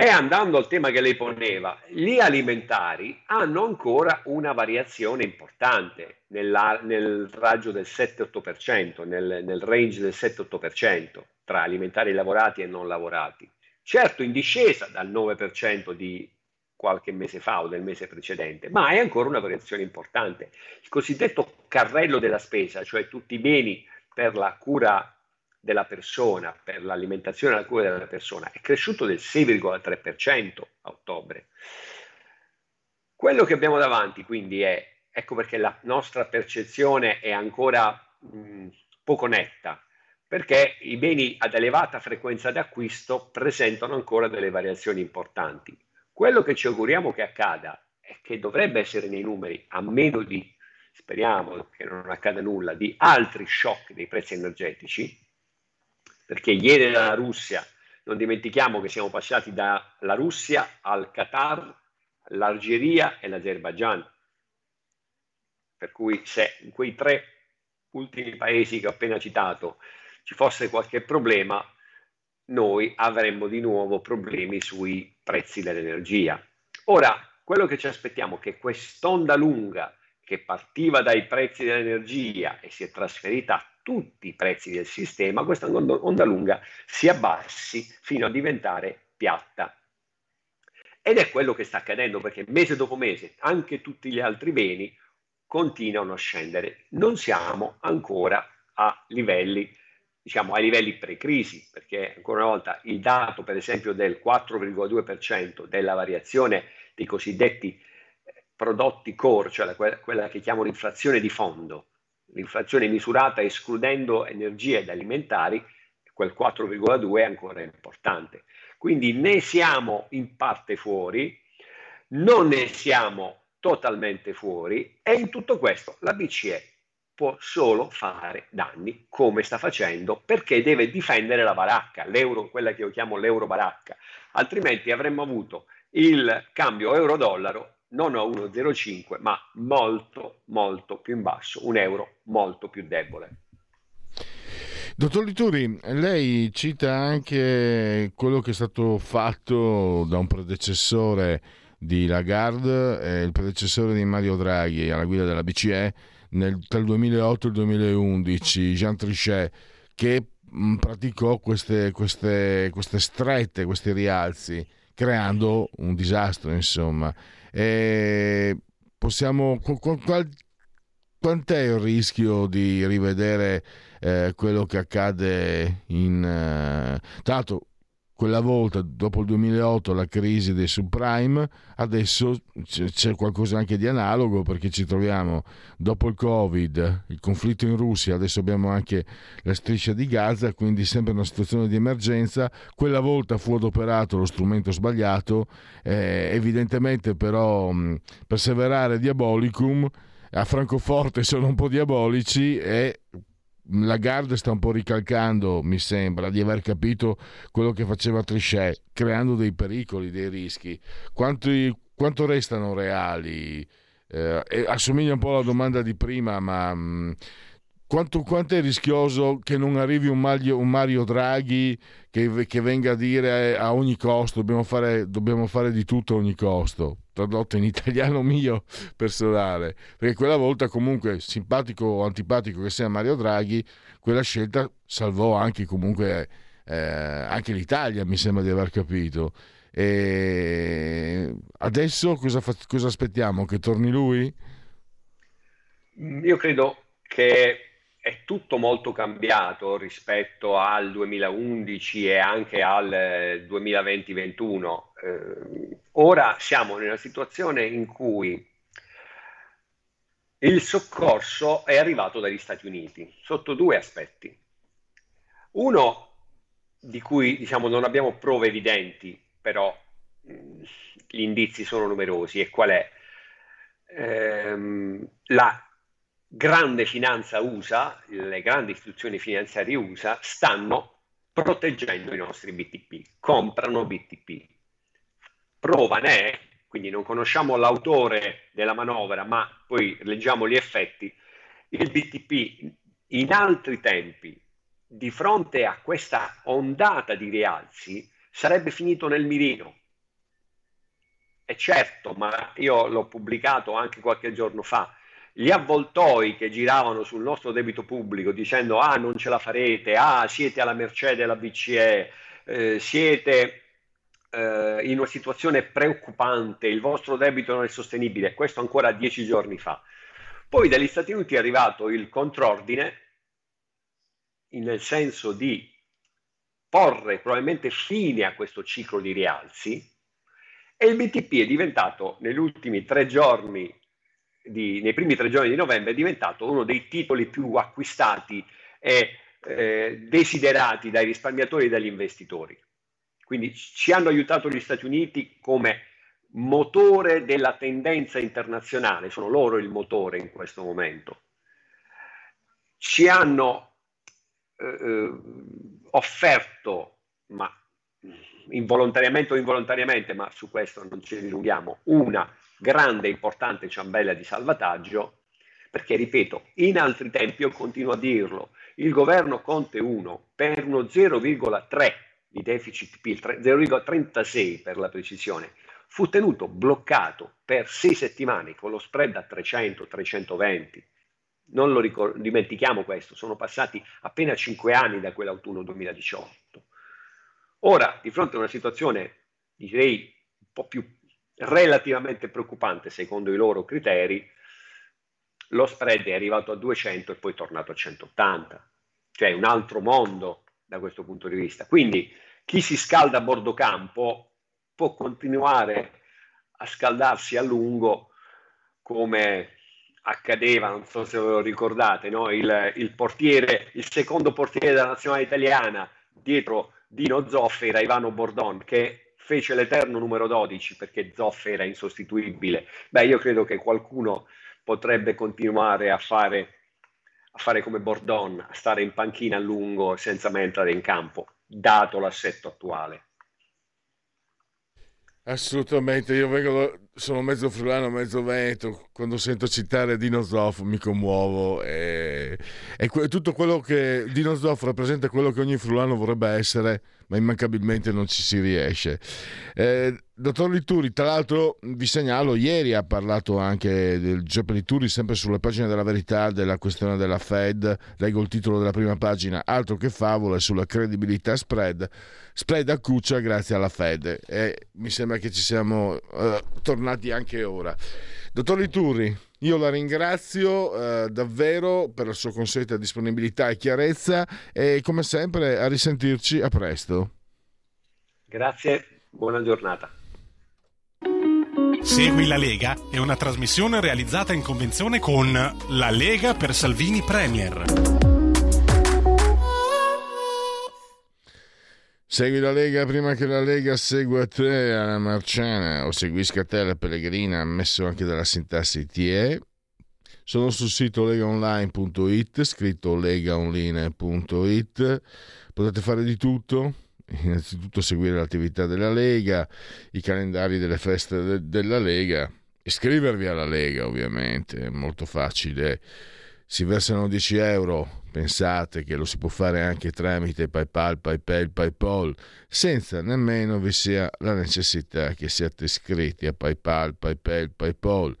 E andando al tema che lei poneva, gli alimentari hanno ancora una variazione importante nella, nel raggio del sette otto per cento, nel, nel range del sette otto per cento tra alimentari lavorati e non lavorati. Certo in discesa dal nove per cento di qualche mese fa o del mese precedente, ma è ancora una variazione importante. Il cosiddetto carrello della spesa, cioè tutti i beni per la cura della persona, per l'alimentazione e la cura della persona, è cresciuto del sei virgola tre per cento a ottobre. Quello che abbiamo davanti quindi è, ecco perché la nostra percezione è ancora mh, poco netta, perché i beni ad elevata frequenza d'acquisto presentano ancora delle variazioni importanti. Quello che ci auguriamo che accada, e che dovrebbe essere nei numeri, a meno di, speriamo che non accada nulla, di altri shock dei prezzi energetici, perché ieri dalla Russia, non dimentichiamo che siamo passati dalla Russia al Qatar, l'Algeria e l'Azerbaigian. Per cui se in quei tre ultimi paesi che ho appena citato ci fosse qualche problema, noi avremmo di nuovo problemi sui prezzi dell'energia. Ora, quello che ci aspettiamo è che quest'onda lunga che partiva dai prezzi dell'energia e si è trasferita a tutti i prezzi del sistema, questa onda lunga si abbassi fino a diventare piatta. Ed è quello che sta accadendo, perché mese dopo mese anche tutti gli altri beni continuano a scendere. Non siamo ancora a livelli, diciamo, ai livelli pre-crisi, perché ancora una volta il dato, per esempio, del quattro virgola due per cento della variazione dei cosiddetti prodotti core, cioè la, quella che chiamo l'inflazione di fondo, l'inflazione misurata escludendo energie ed alimentari, quel quattro virgola due è ancora importante. Quindi ne siamo in parte fuori, non ne siamo totalmente fuori, e in tutto questo la B C E può solo fare danni, come sta facendo, perché deve difendere la baracca, l'euro, quella che io chiamo l'euro baracca, altrimenti avremmo avuto il cambio euro-dollaro non a uno virgola zero cinque ma molto molto più in basso, un euro molto più debole. Dottor Liturri, lei cita anche quello che è stato fatto da un predecessore di Lagarde, eh, il predecessore di Mario Draghi alla guida della B C E nel, tra il duemilaotto e il duemilaundici, Jean Trichet, che mh, praticò queste, queste, queste strette, questi rialzi, creando un disastro, insomma. E possiamo, qual, qual, quant'è il rischio di rivedere eh, quello che accade in eh, tanto quella volta dopo il duemilaotto, la crisi dei subprime? Adesso c- c'è qualcosa anche di analogo, perché ci troviamo dopo il Covid, il conflitto in Russia, adesso abbiamo anche la striscia di Gaza, quindi sempre una situazione di emergenza. Quella volta fu adoperato lo strumento sbagliato, eh, evidentemente però mh, perseverare diabolicum, a Francoforte sono un po' diabolici, e Lagarde sta un po' ricalcando, mi sembra di aver capito, quello che faceva Trichet, creando dei pericoli, dei rischi. Quanti, quanto restano reali? Eh, assomiglia un po' alla domanda di prima, ma mh, quanto, quanto è rischioso che non arrivi un Mario, un Mario Draghi che, che venga a dire eh, a ogni costo dobbiamo fare, dobbiamo fare di tutto a ogni costo, tradotto in italiano mio personale, perché quella volta, comunque, simpatico o antipatico che sia Mario Draghi, quella scelta salvò anche comunque eh, anche l'Italia, mi sembra di aver capito. E adesso cosa, fa- cosa aspettiamo? Che torni lui? Io credo che è tutto molto cambiato rispetto al duemilaundici e anche al duemilaventi ventuno. Eh, ora siamo nella situazione in cui il soccorso è arrivato dagli Stati Uniti sotto due aspetti. Uno di cui, diciamo, non abbiamo prove evidenti, però mh, gli indizi sono numerosi, e qual è? Ehm, la grande finanza U S A, le grandi istituzioni finanziarie U S A stanno proteggendo i nostri B T P, comprano B T P. Prova ne è, quindi non conosciamo l'autore della manovra, ma poi leggiamo gli effetti. Il B T P in altri tempi, di fronte a questa ondata di rialzi, sarebbe finito nel mirino, è certo, ma io l'ho pubblicato anche qualche giorno fa, gli avvoltoi che giravano sul nostro debito pubblico dicendo ah non ce la farete, ah siete alla mercé della B C E, eh, siete eh, in una situazione preoccupante, il vostro debito non è sostenibile, questo ancora dieci giorni fa. Poi dagli Stati Uniti è arrivato il contrordine nel senso di porre probabilmente fine a questo ciclo di rialzi e il B T P è diventato negli ultimi tre giorni Di, nei primi tre giorni di novembre è diventato uno dei titoli più acquistati e eh, desiderati dai risparmiatori e dagli investitori. Quindi ci hanno aiutato gli Stati Uniti come motore della tendenza internazionale, sono loro il motore in questo momento. Ci hanno eh, offerto, ma involontariamente o involontariamente, ma su questo non ci dilunghiamo, una grande, importante ciambella di salvataggio, perché ripeto, in altri tempi, io continuo a dirlo, il governo Conte uno per uno zero virgola tre di deficit P I L, zero virgola trentasei per la precisione, fu tenuto bloccato per sei settimane con lo spread a trecento trecentoventi, non lo ricor- dimentichiamo questo, sono passati appena cinque anni da quell'autunno duemiladiciotto. Ora, di fronte a una situazione, direi, un po' più relativamente preoccupante secondo i loro criteri, lo spread è arrivato a duecento e poi è tornato a centottanta, cioè un altro mondo da questo punto di vista. Quindi chi si scalda a bordo campo può continuare a scaldarsi a lungo, come accadeva, non so se ve lo ricordate, no? il, il portiere, il secondo portiere della nazionale italiana dietro Dino Zoff era Ivano Bordon, che fece l'eterno numero dodici perché Zoff era insostituibile. Beh, io credo che qualcuno potrebbe continuare a fare, a fare come Bordon, a stare in panchina a lungo senza mai entrare in campo, dato l'assetto attuale. Assolutamente, io vengo, sono mezzo friulano, mezzo veneto, quando sento citare Dino Zoff mi commuovo e, e que- tutto quello che Dino Zoff rappresenta, quello che ogni friulano vorrebbe essere, ma immancabilmente non ci si riesce. Eh, dottor Liturri, tra l'altro vi segnalo, ieri ha parlato anche del Giuseppe Liturri, sempre sulle pagine della Verità, della questione della Fed, leggo il titolo della prima pagina, altro che favole sulla credibilità spread, spread a cuccia grazie alla Fed, e mi sembra che ci siamo eh, tornati anche ora. Dottor Liturri, io la ringrazio eh, davvero per la sua consueta disponibilità e chiarezza e come sempre a risentirci a presto. Grazie, buona giornata. Segui la Lega è una trasmissione realizzata in convenzione con La Lega per Salvini Premier. Segui la Lega prima che la Lega segua te alla Marciana o seguisca te alla Pellegrina, ammesso anche dalla sintassi T E. Sono sul sito legaonline punto it, scritto legaonline punto it. Potete fare di tutto, innanzitutto seguire l'attività della Lega, i calendari delle feste de- della Lega, iscrivervi alla Lega ovviamente, è molto facile. Si versano dieci euro, pensate che lo si può fare anche tramite PayPal, PayPal, PayPal, senza nemmeno vi sia la necessità che siate iscritti a PayPal, PayPal, PayPal.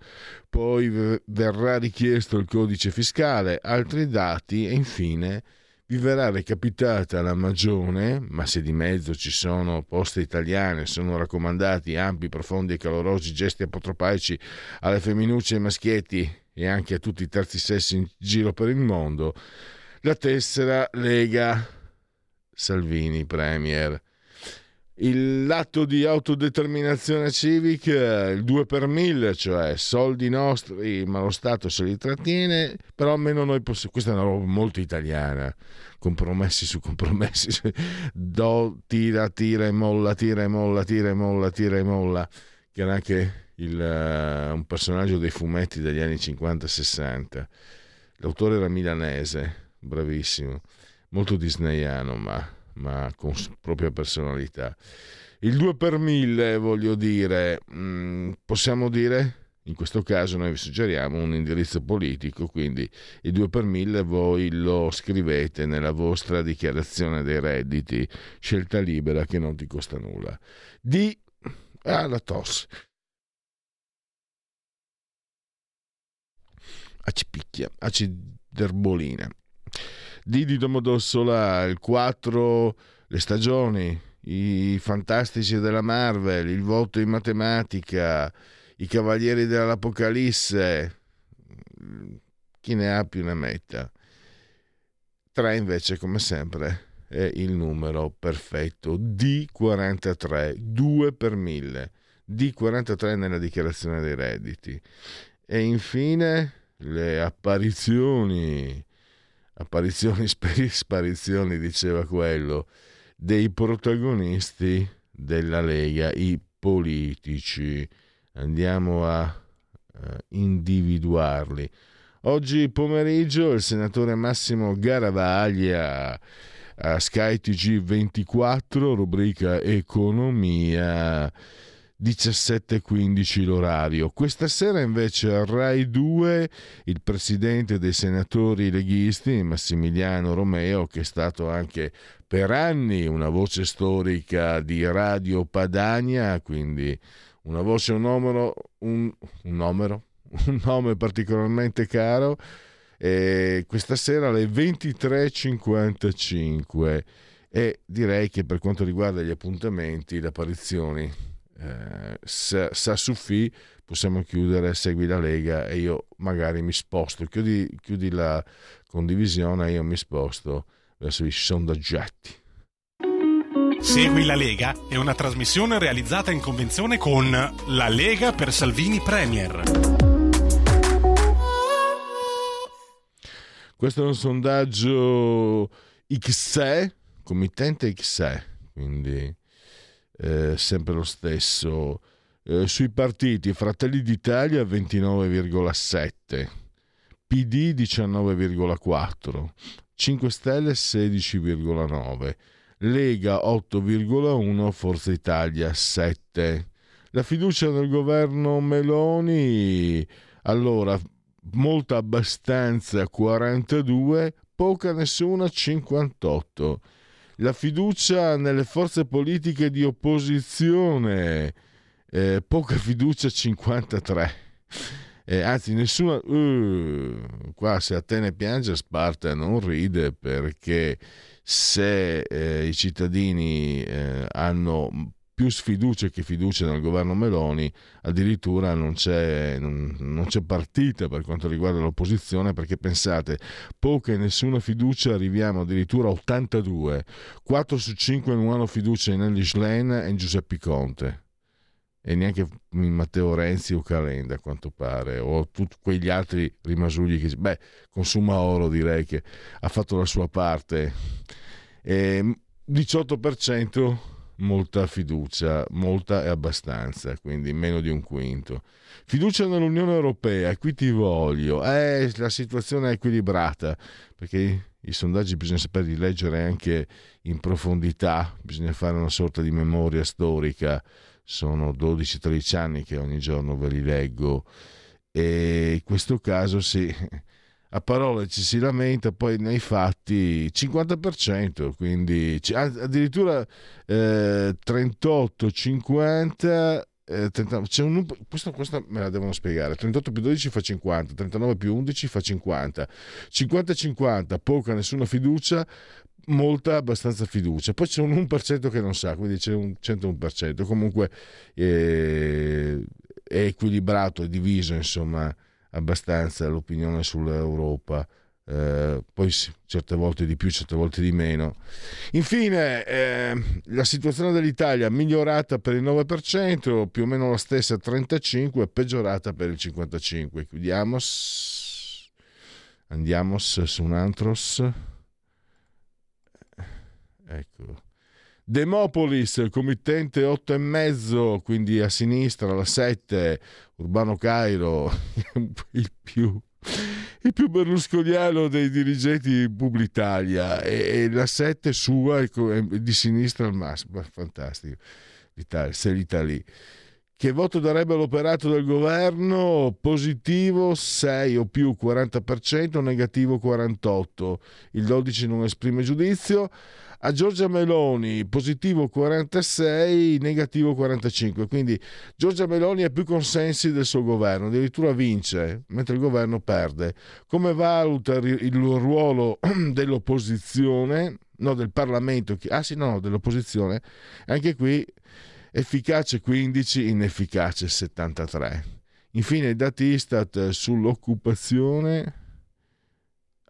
Poi verrà richiesto il codice fiscale, altri dati e infine vi verrà recapitata la magione, ma se di mezzo ci sono poste italiane, sono raccomandati ampi, profondi e calorosi gesti apotropaici alle femminucce e ai maschietti, e anche a tutti i terzi sessi in giro per il mondo, la tessera Lega Salvini Premier. Il lato di autodeterminazione civica, il due per mille, cioè soldi nostri, ma lo Stato se li trattiene, però almeno noi possiamo... Questa è una roba molto italiana, compromessi su compromessi, do, tira, tira e molla, tira e molla, tira e molla, tira e molla, che era anche... Il, uh, un personaggio dei fumetti degli anni cinquanta sessanta, l'autore era milanese, bravissimo, molto disneyano ma, ma con propria personalità. Il due per mille, voglio dire, mh, possiamo dire in questo caso noi vi suggeriamo un indirizzo politico, quindi il due per mille voi lo scrivete nella vostra dichiarazione dei redditi, scelta libera che non ti costa nulla. Di ah, la tosse Acipicchia, Aciderbolina. D di Domodossola, il quattro, le stagioni, i fantastici della Marvel, il voto in matematica, i cavalieri dell'Apocalisse, chi ne ha più ne metta. Tre invece, come sempre, è il numero perfetto, D quarantatré, due per mille, D quarantatré nella dichiarazione dei redditi. E infine le apparizioni, apparizioni, sparizioni, diceva quello, dei protagonisti della Lega, i politici. Andiamo a eh, individuarli. Oggi pomeriggio il senatore Massimo Garavaglia a Sky T G ventiquattro, rubrica Economia, diciassette e quindici l'orario. Questa sera invece a Rai due il presidente dei senatori leghisti Massimiliano Romeo, che è stato anche per anni una voce storica di Radio Padania, quindi una voce, un numero, un, un numero, un nome particolarmente caro, e questa sera alle ventitré e cinquantacinque. E direi che per quanto riguarda gli appuntamenti, le apparizioni, Eh, Sassufi possiamo chiudere Segui la Lega, e io magari mi sposto, chiudi, chiudi la condivisione, io mi sposto verso i sondaggetti. Segui la Lega è una trasmissione realizzata in convenzione con La Lega per Salvini Premier. Questo è un sondaggio X E, committente X E, quindi Eh, sempre lo stesso. Eh, sui partiti, Fratelli d'Italia ventinove virgola sette, P D diciannove virgola quattro, cinque Stelle sedici virgola nove, Lega otto virgola uno, Forza Italia sette. La fiducia del governo Meloni, allora, molta abbastanza quarantadue, poca nessuna cinquantotto. La fiducia nelle forze politiche di opposizione, eh, poca fiducia cinquantatré, eh, anzi nessuna, uh, qua se Atene piange Sparta non ride, perché se eh, i cittadini eh, hanno più sfiducia che fiducia nel governo Meloni, addirittura non c'è, non, non c'è partita per quanto riguarda l'opposizione, perché pensate, poca e nessuna fiducia, arriviamo addirittura a ottantadue, quattro su cinque non hanno fiducia in Elly Schlein e in Giuseppe Conte, e neanche in Matteo Renzi o Calenda a quanto pare, o tutti quegli altri rimasugli che, beh, Consumaoro direi che ha fatto la sua parte. E diciotto per cento molta fiducia, molta e abbastanza, quindi meno di un quinto. Fiducia nell'Unione Europea, qui ti voglio, eh, la situazione è equilibrata, perché i sondaggi bisogna saperli leggere anche in profondità, bisogna fare una sorta di memoria storica, sono dodici tredici anni che ogni giorno ve li leggo, e in questo caso sì, a parole ci si lamenta, poi nei fatti cinquanta per cento, quindi addirittura eh, trentotto cinquanta, eh, trenta, c'è un, questo, questo me la devono spiegare, trentotto più dodici fa cinquanta, trentanove più undici fa cinquanta, cinquanta cinquanta, poca nessuna fiducia, molta abbastanza fiducia, poi c'è un uno per cento che non sa, quindi c'è un centouno per cento, comunque eh, è equilibrato, è diviso, insomma, abbastanza l'opinione sull'Europa, eh, poi sì, certe volte di più, certe volte di meno. Infine eh, la situazione dell'Italia migliorata per il nove per cento, più o meno la stessa trentacinque per cento, peggiorata per il cinquantacinque per cento. Chiudiamo, andiamo su un altro, ecco. Demopolis, committente otto e mezzo, quindi a sinistra, la sette, Urbano Cairo, il più, il più berlusconiano dei dirigenti Publitalia, e, e la sette sua, di sinistra al massimo, fantastico, l'Italia, se l'Italia lì. Che voto darebbe all'operato del governo? Positivo sei o più quaranta per cento, negativo quarantotto per cento. Il dodici non esprime giudizio. A Giorgia Meloni positivo quarantasei, negativo quarantacinque. Quindi Giorgia Meloni ha più consensi del suo governo, addirittura vince, mentre il governo perde. Come valuta il ruolo dell'opposizione? No, del Parlamento. Ah sì, no, dell'opposizione. Anche qui efficace quindici, inefficace settantatré. Infine i dati Istat sull'occupazione.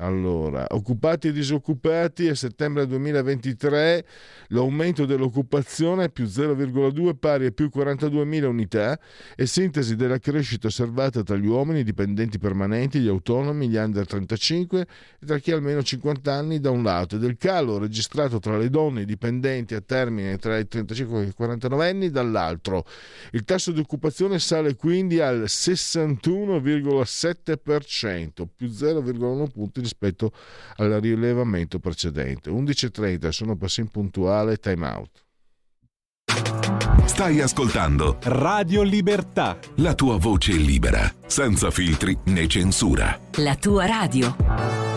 Allora, occupati e disoccupati a settembre duemilaventitré, l'aumento dell'occupazione è più zero virgola due, pari a più quarantaduemila unità, e sintesi della crescita osservata tra gli uomini, i dipendenti permanenti, gli autonomi, gli under trentacinque e tra chi ha almeno cinquanta anni da un lato, e del calo registrato tra le donne e i dipendenti a termine tra i trentacinque e i quarantanove anni dall'altro. Il tasso di occupazione sale quindi al sessantuno virgola sette per cento, più zero virgola uno punti rispetto al rilevamento precedente. undici e trenta, sono passi in puntuale, time out. Stai ascoltando Radio Libertà, la tua voce libera, senza filtri né censura. La tua radio.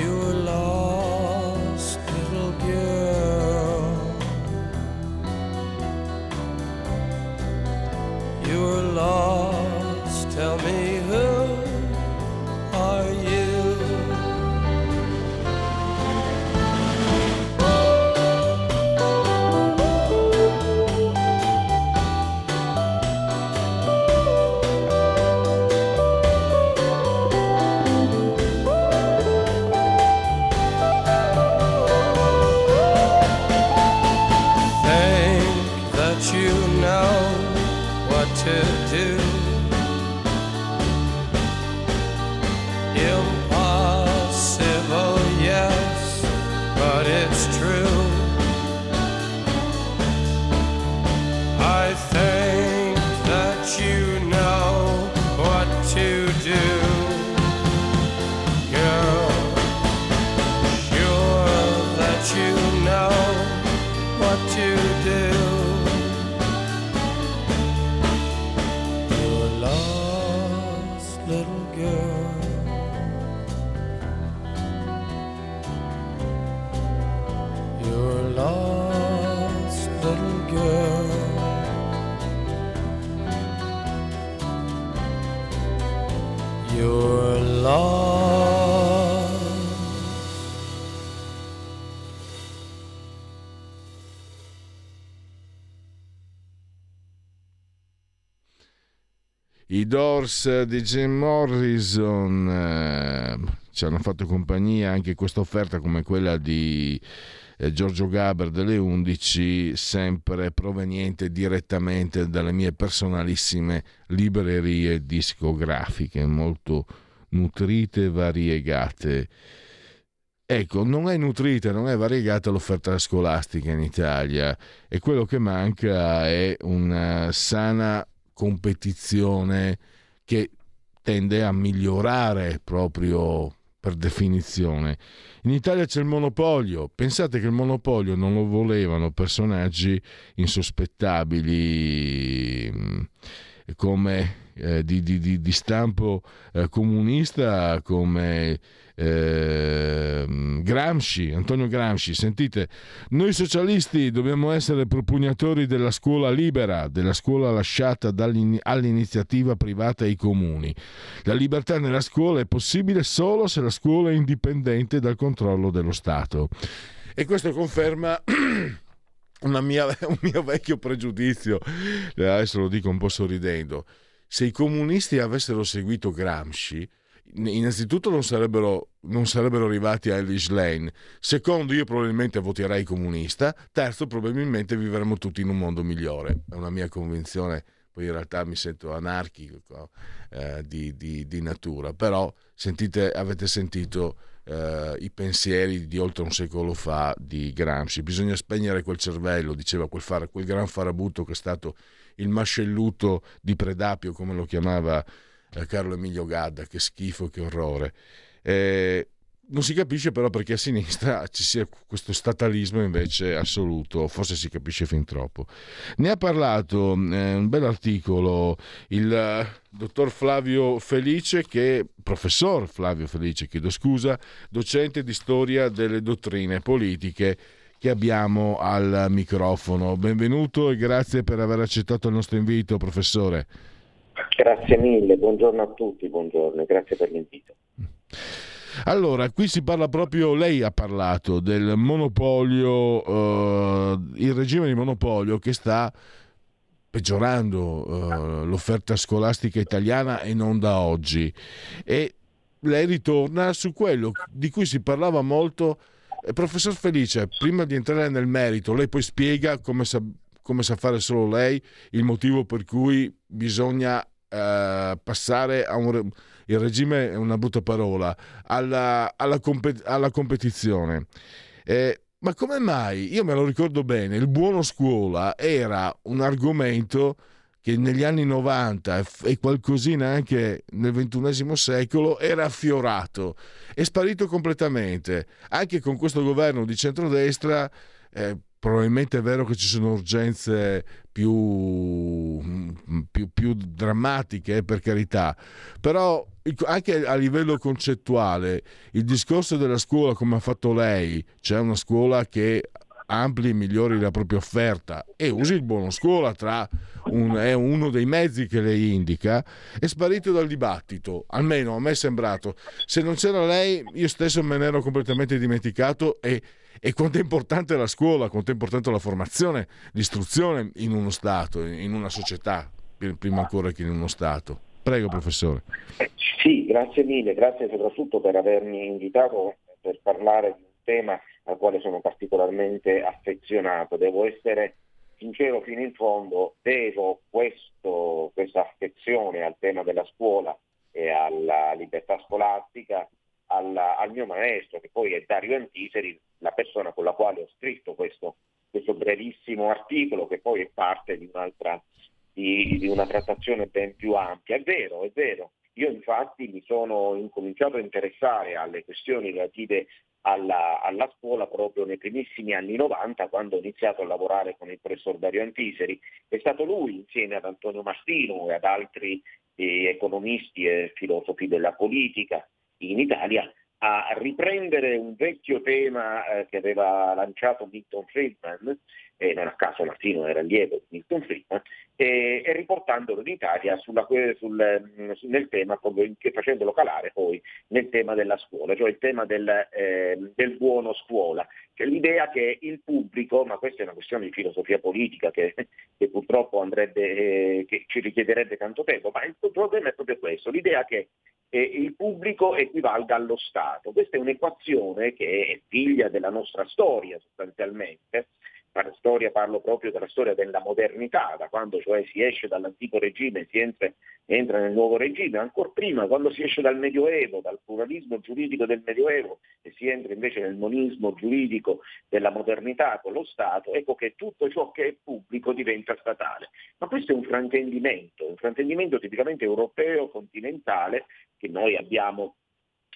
You I Doors di Jim Morrison eh, ci hanno fatto compagnia anche questa offerta, come quella di eh, Giorgio Gaber delle undici, sempre proveniente direttamente dalle mie personalissime librerie discografiche, molto nutrite e variegate. Ecco, non è nutrita, non è variegata l'offerta scolastica in Italia, e quello che manca è una sana competizione che tende a migliorare proprio per definizione. In Italia c'è il monopolio. Pensate che il monopolio non lo volevano personaggi insospettabili come eh, di, di, di stampo eh, comunista, come Eh, Gramsci, Antonio Gramsci. Sentite, noi socialisti dobbiamo essere propugnatori della scuola libera, della scuola lasciata all'iniziativa privata e ai comuni. La libertà nella scuola è possibile solo se la scuola è indipendente dal controllo dello Stato. E questo conferma una mia, un mio vecchio pregiudizio, adesso lo dico un po' sorridendo. Se i comunisti avessero seguito Gramsci, innanzitutto non sarebbero, non sarebbero arrivati a Ellis Lane. Secondo, io probabilmente voterei comunista. Terzo, probabilmente vivremo tutti in un mondo migliore. È una mia convinzione, poi in realtà mi sento anarchico eh, di, di, di natura, però sentite, avete sentito eh, i pensieri di oltre un secolo fa di Gramsci. Bisogna spegnere quel cervello, diceva quel, far, quel gran farabutto che è stato il mascelluto di Predapio, come lo chiamava Carlo Emilio Gadda. Che schifo, che orrore. Eh, non si capisce però perché a sinistra ci sia questo statalismo invece assoluto, forse si capisce fin troppo. Ne ha parlato eh, un bell'articolo il dottor Flavio Felice, che professor Flavio Felice, chiedo scusa, docente di storia delle dottrine politiche, che abbiamo al microfono. Benvenuto e grazie per aver accettato il nostro invito, professore. Grazie mille, buongiorno a tutti, buongiorno e grazie per l'invito. Allora, qui si parla proprio, lei ha parlato del monopolio, eh, il regime di monopolio che sta peggiorando eh, l'offerta scolastica italiana, e non da oggi. E lei ritorna su quello di cui si parlava molto. Eh, professor Felice, prima di entrare nel merito, lei poi spiega come sa, come sa fare solo lei, il motivo per cui bisogna eh, passare a un il regime, è una brutta parola, alla, alla, compet- alla competizione. Eh, ma come mai? Io me lo ricordo bene, il buono scuola era un argomento che negli anni novanta e qualcosina anche nel ventunesimo secolo era affiorato. È sparito completamente. Anche con questo governo di centrodestra, eh, probabilmente è vero che ci sono urgenze più, più, più drammatiche, per carità, però anche a livello concettuale il discorso della scuola, come ha fatto lei, cioè una scuola che ampli e migliori la propria offerta e usi il buono scuola tra un, è uno dei mezzi che lei indica, è sparito dal dibattito, almeno a me è sembrato. Se non c'era lei, io stesso me ne ero completamente dimenticato. E E quanto è importante la scuola, quanto è importante la formazione, l'istruzione in uno Stato, in una società, prima ancora che in uno Stato. Prego, professore. Sì, grazie mille, grazie soprattutto per avermi invitato per parlare di un tema al quale sono particolarmente affezionato. Devo essere sincero fino in fondo, devo questo, questa affezione al tema della scuola e alla libertà scolastica Alla, al mio maestro, che poi è Dario Antiseri, la persona con la quale ho scritto questo, questo brevissimo articolo, che poi è parte di un'altra di, di una trattazione ben più ampia. È vero, è vero. Io infatti mi sono incominciato a interessare alle questioni relative alla, alla scuola proprio nei primissimi anni novanta, quando ho iniziato a lavorare con il professor Dario Antiseri. È stato lui, insieme ad Antonio Martino e ad altri eh, economisti e filosofi della politica in Italia, a riprendere un vecchio tema eh, che aveva lanciato Milton Friedman, e non a caso Martino era allievo di Milton Friedman, e, e riportandolo in Italia sulla, sul, nel tema, facendolo calare poi nel tema della scuola, cioè il tema del, eh, del buono scuola, cioè l'idea che il pubblico, ma questa è una questione di filosofia politica che, che purtroppo andrebbe, eh, che ci richiederebbe tanto tempo, ma il problema è proprio questo, l'idea che eh, il pubblico equivalga allo Stato. Questa è un'equazione che è figlia della nostra storia sostanzialmente. Per storia parlo proprio della storia della modernità, da quando cioè si esce dall'antico regime e si entra, entra nel nuovo regime, ancora prima, quando si esce dal Medioevo, dal pluralismo giuridico del Medioevo e si entra invece nel monismo giuridico della modernità con lo Stato, ecco che tutto ciò che è pubblico diventa statale. Ma questo è un fraintendimento, un fraintendimento tipicamente europeo, continentale, che noi abbiamo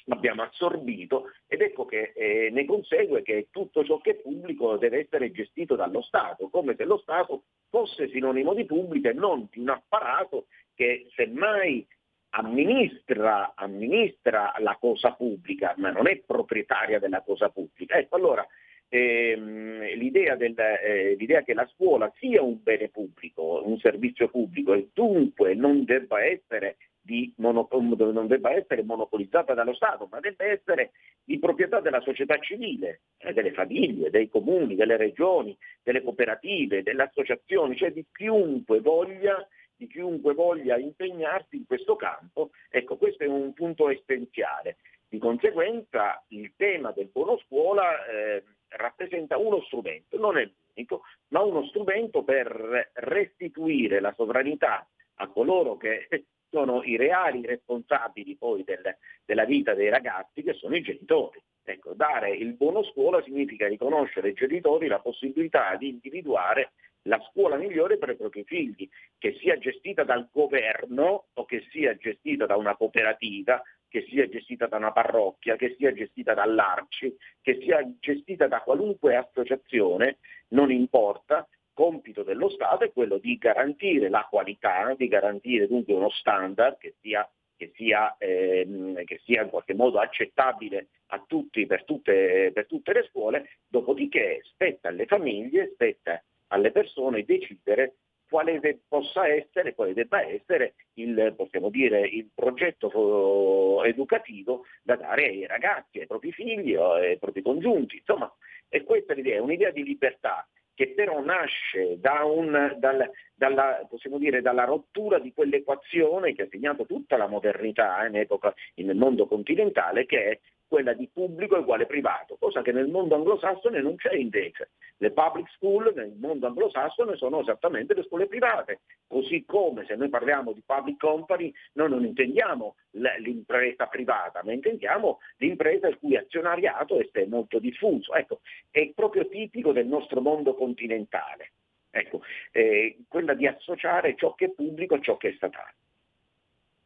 abbiamo assorbito, ed ecco che eh, ne consegue che tutto ciò che è pubblico deve essere gestito dallo Stato, come se lo Stato fosse sinonimo di pubblico e non di un apparato che semmai amministra, amministra la cosa pubblica, ma non è proprietaria della cosa pubblica. Ecco, allora ehm, l'idea, del, eh, l'idea che la scuola sia un bene pubblico, un servizio pubblico, e dunque non debba essere Di monop- non debba essere monopolizzata dallo Stato, ma debba essere di proprietà della società civile, eh, delle famiglie, dei comuni, delle regioni, delle cooperative, delle associazioni, cioè di chiunque voglia, di chiunque voglia impegnarsi in questo campo. Ecco, questo è un punto essenziale. Di conseguenza il tema del buono scuola eh, rappresenta uno strumento, non è l'unico, ma uno strumento per restituire la sovranità a coloro che sono i reali responsabili poi del, della vita dei ragazzi, che sono i genitori. Ecco, dare il buono scuola significa riconoscere ai genitori la possibilità di individuare la scuola migliore per i propri figli, che sia gestita dal governo o che sia gestita da una cooperativa, che sia gestita da una parrocchia, che sia gestita dall'Arci, che sia gestita da qualunque associazione, non importa. Compito dello Stato è quello di garantire la qualità, di garantire dunque uno standard che sia, che sia, ehm, che sia in qualche modo accettabile a tutti, per tutte, per tutte le scuole. Dopodiché spetta alle famiglie, spetta alle persone decidere quale de- possa essere, quale debba essere il, possiamo dire, il progetto educativo da dare ai ragazzi, ai propri figli, ai propri congiunti. Insomma, e questa è l'idea, è un'idea di libertà, che però nasce da un, dal, dalla, possiamo dire, dalla rottura di quell'equazione che ha segnato tutta la modernità eh, in epoca, nel mondo continentale, che è quella di pubblico uguale privato, cosa che nel mondo anglosassone non c'è invece. Le public school nel mondo anglosassone sono esattamente le scuole private, così come se noi parliamo di public company noi non intendiamo l'impresa privata, ma intendiamo l'impresa il cui azionariato è molto diffuso. Ecco, è proprio tipico del nostro mondo continentale, ecco, eh, quella di associare ciò che è pubblico a ciò che è statale.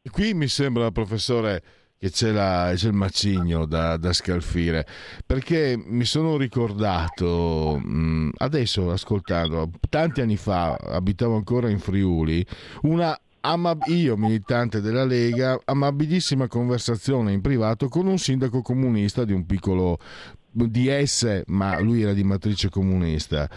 E qui mi sembra, professore, che c'è, la, c'è il macigno da, da scalfire, perché mi sono ricordato mh, adesso ascoltando, tanti anni fa abitavo ancora in Friuli, una amab- io militante della Lega, amabilissima conversazione in privato con un sindaco comunista di un piccolo D S, ma lui era di matrice comunista,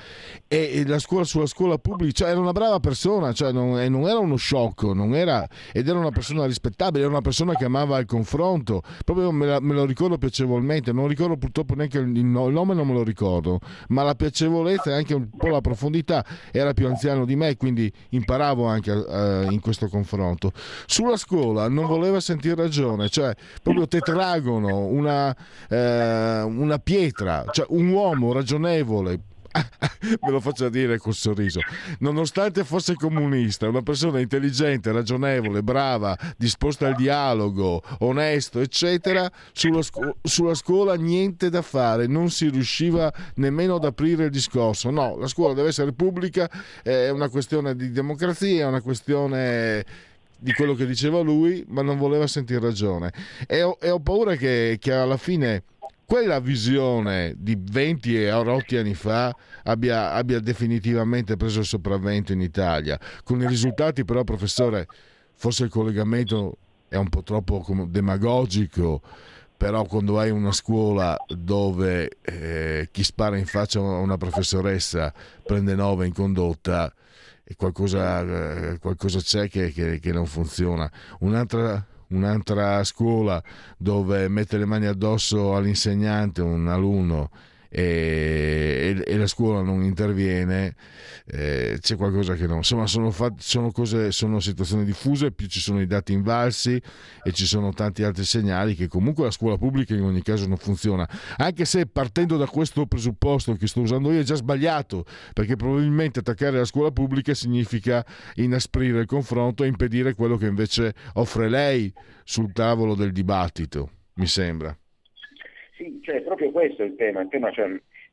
e la scuola, sulla scuola pubblica, cioè era una brava persona, cioè non, e non era uno sciocco, non era, ed era una persona rispettabile, era una persona che amava il confronto, proprio me, la, me lo ricordo piacevolmente, non ricordo purtroppo neanche il, il nome, non me lo ricordo, ma la piacevolezza e anche un po' la profondità, era più anziano di me, quindi imparavo anche eh, in questo confronto. Sulla scuola non voleva sentire ragione, cioè proprio tetragono, una, eh, una pietra, cioè un uomo ragionevole, me lo faccio dire col sorriso, nonostante fosse comunista, una persona intelligente, ragionevole, brava, disposta al dialogo, onesto, eccetera. Sulla, scu- sulla scuola niente da fare, non si riusciva nemmeno ad aprire il discorso. No, la scuola deve essere pubblica, è una questione di democrazia, è una questione di quello che diceva lui, ma non voleva sentire ragione, e ho, e ho paura che, che alla fine quella visione di venti e otto anni fa abbia, abbia definitivamente preso il sopravvento in Italia, con i risultati però, professore, forse il collegamento è un po' troppo demagogico, però quando hai una scuola dove eh, chi spara in faccia a una professoressa prende nove in condotta, e qualcosa, eh, qualcosa c'è che, che, che non funziona. Un'altra... un'altra scuola dove mette le mani addosso all'insegnante un alunno e, e, e la scuola non interviene, eh, c'è qualcosa che non, insomma sono, fat- sono cose, sono situazioni diffuse, più ci sono i dati invalsi e ci sono tanti altri segnali che comunque la scuola pubblica in ogni caso non funziona, anche se partendo da questo presupposto che sto usando io è già sbagliato, perché probabilmente attaccare la scuola pubblica significa inasprire il confronto e impedire quello che invece offre lei sul tavolo del dibattito, mi sembra. Sì, cioè proprio questo è il tema, il tema cioè,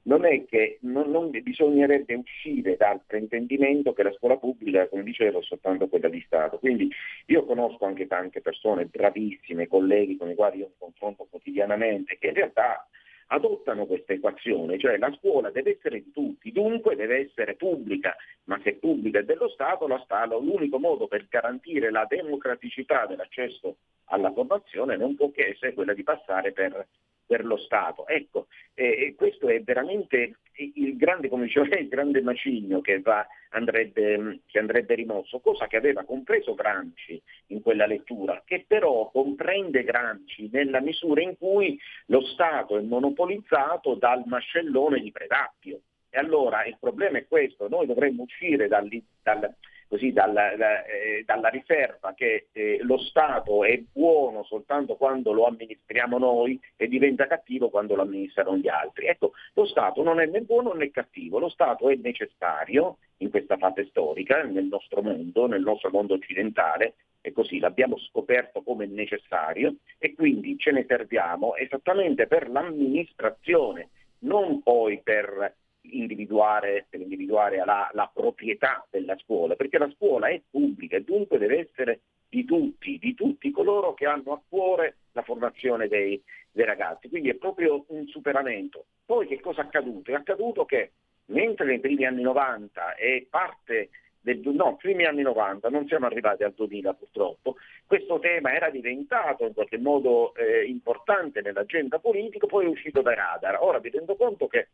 non è che non, non bisognerebbe uscire dal fraintendimento che la scuola pubblica, come dicevo, è soltanto quella di Stato. Quindi io conosco anche tante persone bravissime, colleghi con i quali io mi confronto quotidianamente, che in realtà adottano questa equazione, cioè la scuola deve essere di tutti, dunque deve essere pubblica, ma se pubblica è dello Stato, la Stato, l'unico modo per garantire la democraticità dell'accesso alla formazione non può che essere quella di passare per per lo Stato. Ecco, eh, questo è veramente il grande, come dicevo, il grande macigno che va, andrebbe, che andrebbe rimosso, cosa che aveva compreso Gramsci in quella lettura, che però comprende Gramsci nella misura in cui lo Stato è monopolizzato dal mascellone di Predappio. E allora il problema è questo, noi dovremmo uscire dal, dal così dalla, da, eh, dalla riserva che eh, lo Stato è buono soltanto quando lo amministriamo noi e diventa cattivo quando lo amministrano gli altri. Ecco, lo Stato non è né buono né cattivo, lo Stato è necessario in questa fase storica, nel nostro mondo, nel nostro mondo occidentale, e così l'abbiamo scoperto come necessario e quindi ce ne serviamo esattamente per l'amministrazione, non poi per individuare, per individuare la, la proprietà della scuola, perché la scuola è pubblica e dunque deve essere di tutti, di tutti coloro che hanno a cuore la formazione dei, dei ragazzi, quindi è proprio un superamento. Poi che cosa è accaduto? È accaduto che mentre nei primi anni novanta e parte del, no, primi anni novanta, non siamo arrivati al duemila purtroppo, questo tema era diventato in qualche modo eh, importante nell'agenda politica, poi è uscito dai radar. Ora vi rendo conto che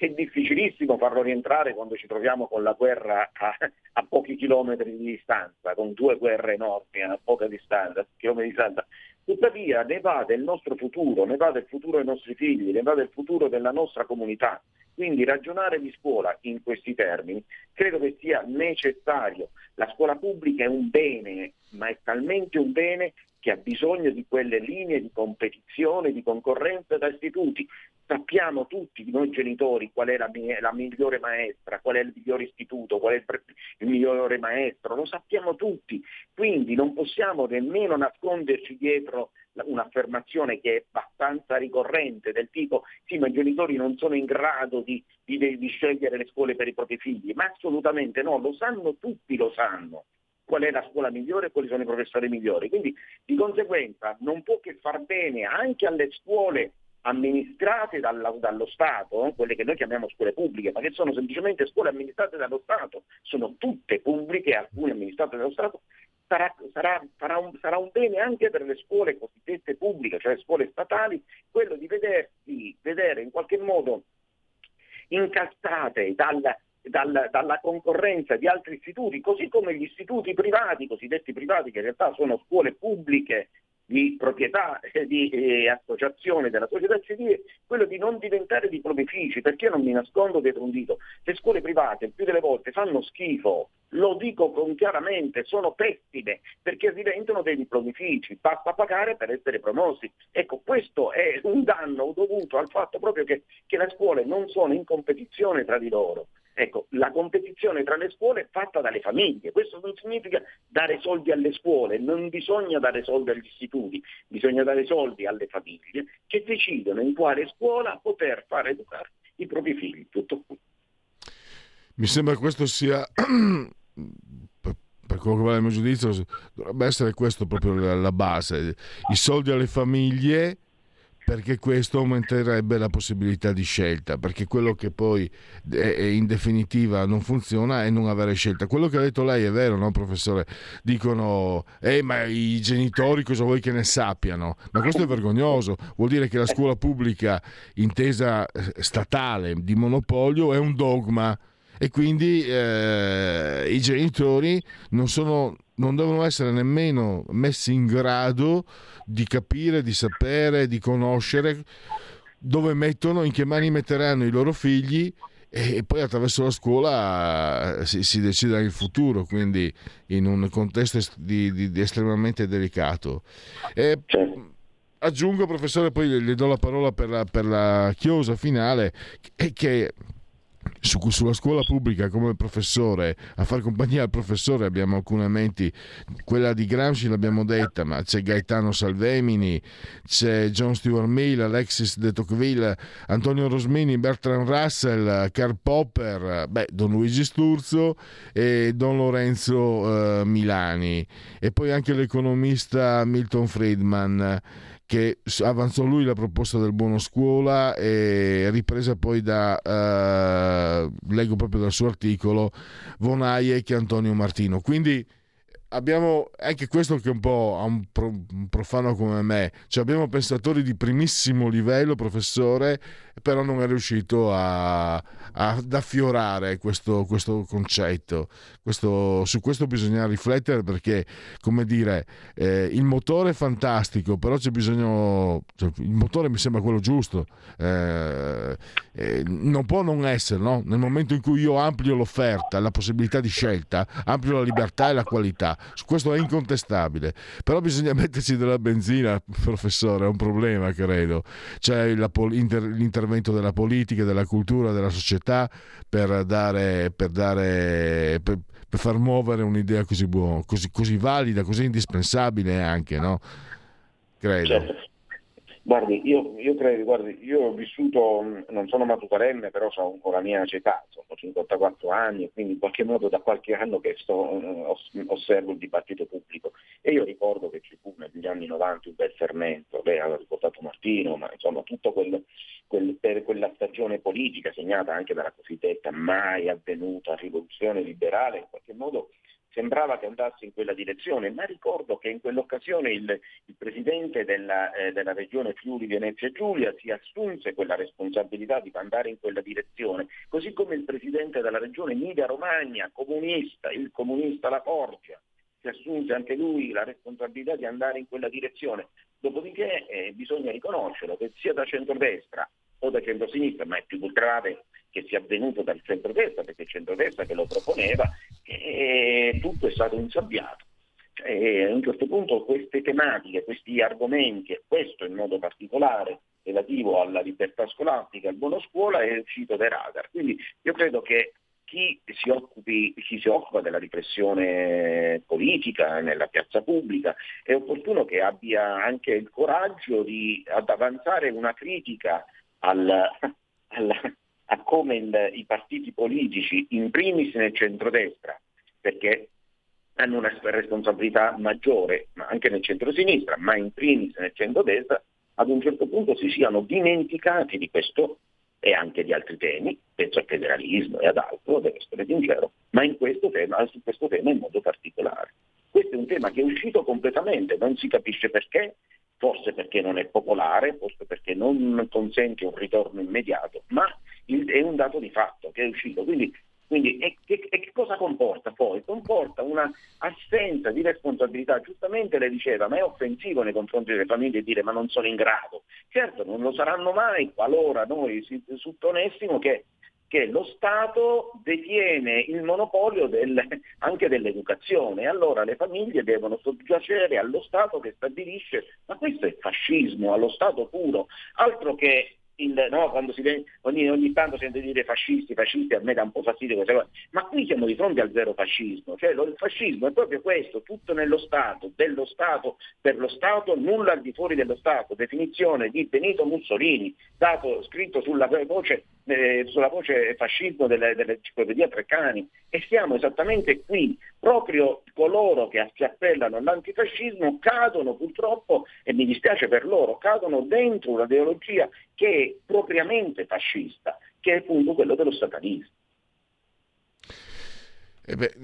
è difficilissimo farlo rientrare quando ci troviamo con la guerra a, a pochi chilometri di distanza, con due guerre enormi a poca distanza, chilometri di distanza. Tuttavia ne va del nostro futuro, ne va del futuro dei nostri figli, ne va del futuro della nostra comunità. Quindi ragionare di scuola in questi termini credo che sia necessario. La scuola pubblica è un bene, ma è talmente un bene che ha bisogno di quelle linee di competizione, di concorrenza da istituti. Sappiamo tutti noi genitori qual è la, la migliore maestra, qual è il migliore istituto, qual è il, il migliore maestro, lo sappiamo tutti. Quindi non possiamo nemmeno nasconderci dietro un'affermazione che è abbastanza ricorrente del tipo sì, ma i genitori non sono in grado di, di, di scegliere le scuole per i propri figli, ma assolutamente no, lo sanno tutti, lo sanno. Qual è la scuola migliore e quali sono i professori migliori. Quindi di conseguenza non può che far bene anche alle scuole amministrate dalla, dallo Stato, quelle che noi chiamiamo scuole pubbliche, ma che sono semplicemente scuole amministrate dallo Stato, sono tutte pubbliche, alcune amministrate dallo Stato, sarà, sarà, sarà, un, sarà un bene anche per le scuole cosiddette pubbliche, cioè scuole statali, quello di vedersi, vedere in qualche modo incastrate dal Dalla, dalla concorrenza di altri istituti, così come gli istituti privati, cosiddetti privati, che in realtà sono scuole pubbliche di proprietà di eh, associazione della società civile, quello di non diventare di propifici, perché io non mi nascondo dietro un dito. Le scuole private più delle volte fanno schifo, lo dico con chiaramente, sono pessime, perché diventano dei diplomifici, basta pagare per essere promossi. Ecco, questo è un danno dovuto al fatto proprio che, che le scuole non sono in competizione tra di loro. Ecco, la competizione tra le scuole è fatta dalle famiglie, questo non significa dare soldi alle scuole, non bisogna dare soldi agli istituti, bisogna dare soldi alle famiglie che decidono in quale scuola poter far educare i propri figli. Tutto qui. Mi sembra questo sia... per quello che vale il mio giudizio dovrebbe essere questo proprio la base, i soldi alle famiglie perché questo aumenterebbe la possibilità di scelta, perché quello che poi è, in definitiva non funziona è non avere scelta. Quello che ha detto lei è vero, no professore? Dicono eh ma i genitori cosa vuoi che ne sappiano? Ma questo è vergognoso, vuol dire che la scuola pubblica intesa statale di monopolio è un dogma e quindi eh, i genitori non sono, non devono essere nemmeno messi in grado di capire, di sapere, di conoscere dove mettono, in che mani metteranno i loro figli, e poi attraverso la scuola si, si decide il futuro, quindi in un contesto di, di, di estremamente delicato. E aggiungo, professore, poi le do la parola per la, per la chiosa finale, che, che su, sulla scuola pubblica, come professore, a far compagnia al professore abbiamo alcune menti, quella di Gramsci l'abbiamo detta, ma c'è Gaetano Salvemini, c'è John Stuart Mill, Alexis de Tocqueville, Antonio Rosmini, Bertrand Russell, Karl Popper, beh, Don Luigi Sturzo e Don Lorenzo eh, Milani, e poi anche l'economista Milton Friedman, che avanzò lui la proposta del buono scuola, e ripresa poi da, eh, leggo proprio dal suo articolo, Von Hayek e Antonio Martino. Quindi abbiamo anche questo, che un po' a un, pro, un profano come me, cioè abbiamo pensatori di primissimo livello, professore, però non è riuscito a, a, ad affiorare questo, questo concetto. Questo, su questo bisogna riflettere, perché, come dire, eh, il motore è fantastico, però c'è bisogno, cioè, il motore mi sembra quello giusto, eh, eh, non può non essere, no? Nel momento in cui io amplio l'offerta, la possibilità di scelta, amplio la libertà e la qualità. Questo è incontestabile, però bisogna metterci della benzina, professore, è un problema, credo. C'è la pol- inter- l'intervento della politica, della cultura, della società per dare, per dare, per, per far muovere un'idea così buona, così, così valida, così indispensabile anche, no? Credo. Certo. Guardi, io, io credo, guardi, io ho vissuto, non sono maturenne, però sono con la mia età, sono cinquantaquattro anni, quindi in qualche modo da qualche anno che sto, osservo il dibattito pubblico, e io ricordo che ci fu negli anni novanta un bel fermento, lei ha ricordato Martino, ma insomma tutto quel, quel, per quella stagione politica segnata anche dalla cosiddetta mai avvenuta rivoluzione liberale, in qualche modo sembrava che andasse in quella direzione, ma ricordo che in quell'occasione il, il presidente della, eh, della regione Friuli Venezia Giulia si assunse quella responsabilità di andare in quella direzione, così come il presidente della regione Emilia Romagna, comunista, il comunista La Forgia, si assunse anche lui la responsabilità di andare in quella direzione. Dopodiché eh, bisogna riconoscerlo che sia da centrodestra o da centrosinistra, ma è più grave che sia avvenuto dal centrodestra, perché il centrodestra che lo proponeva, e tutto è stato insabbiato. Cioè, a un certo punto queste tematiche, questi argomenti, e questo in modo particolare relativo alla libertà scolastica, al buono scuola, è uscito dai radar. Quindi io credo che chi si occupi, chi si occupa della riflessione politica nella piazza pubblica, è opportuno che abbia anche il coraggio di ad avanzare una critica al, al, a come il, i partiti politici, in primis nel centrodestra, perché hanno una responsabilità maggiore, ma anche nel centrosinistra, ma in primis nel centrodestra, ad un certo punto si siano dimenticati di questo e anche di altri temi, penso al federalismo e ad altro, devo essere sincero, ma in questo tema, su questo tema in modo particolare. Questo è un tema che è uscito completamente, non si capisce perché, forse perché non è popolare, forse perché non consente un ritorno immediato, ma è un dato di fatto che è uscito. Quindi, quindi e, e, e cosa comporta poi? Comporta una assenza di responsabilità. Giustamente lei diceva, ma è offensivo nei confronti delle famiglie dire ma non sono in grado. Certo, non lo saranno mai qualora noi si supponessimo che, che lo Stato detiene il monopolio del, anche dell'educazione. Allora le famiglie devono soggiacere allo Stato che stabilisce, ma questo è fascismo, allo Stato puro, altro che Il, no, quando si viene, ogni, ogni tanto sente dire fascisti, fascisti, a me dà un po' fastidio questa cosa, ma qui siamo di fronte al zero fascismo, cioè lo, il fascismo è proprio questo, tutto nello Stato, dello Stato, per lo Stato, nulla al di fuori dello Stato, definizione di Benito Mussolini, dato, scritto sulla voce eh, sulla voce fascismo dell'enciclopedia Treccani, e siamo esattamente qui, proprio coloro che si appellano all'antifascismo cadono purtroppo, e mi dispiace per loro, cadono dentro una ideologia che è propriamente fascista, che è appunto quello dello statalismo. Eh beh,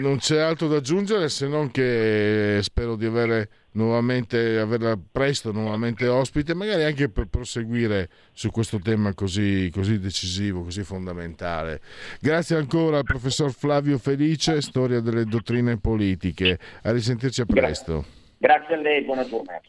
non c'è altro da aggiungere se non che spero di avere nuovamente averla presto nuovamente ospite, magari anche per proseguire su questo tema così, così decisivo, così fondamentale. Grazie ancora al professor Flavio Felice, storia delle dottrine politiche. A risentirci a presto. Grazie, Grazie a lei, buona giornata.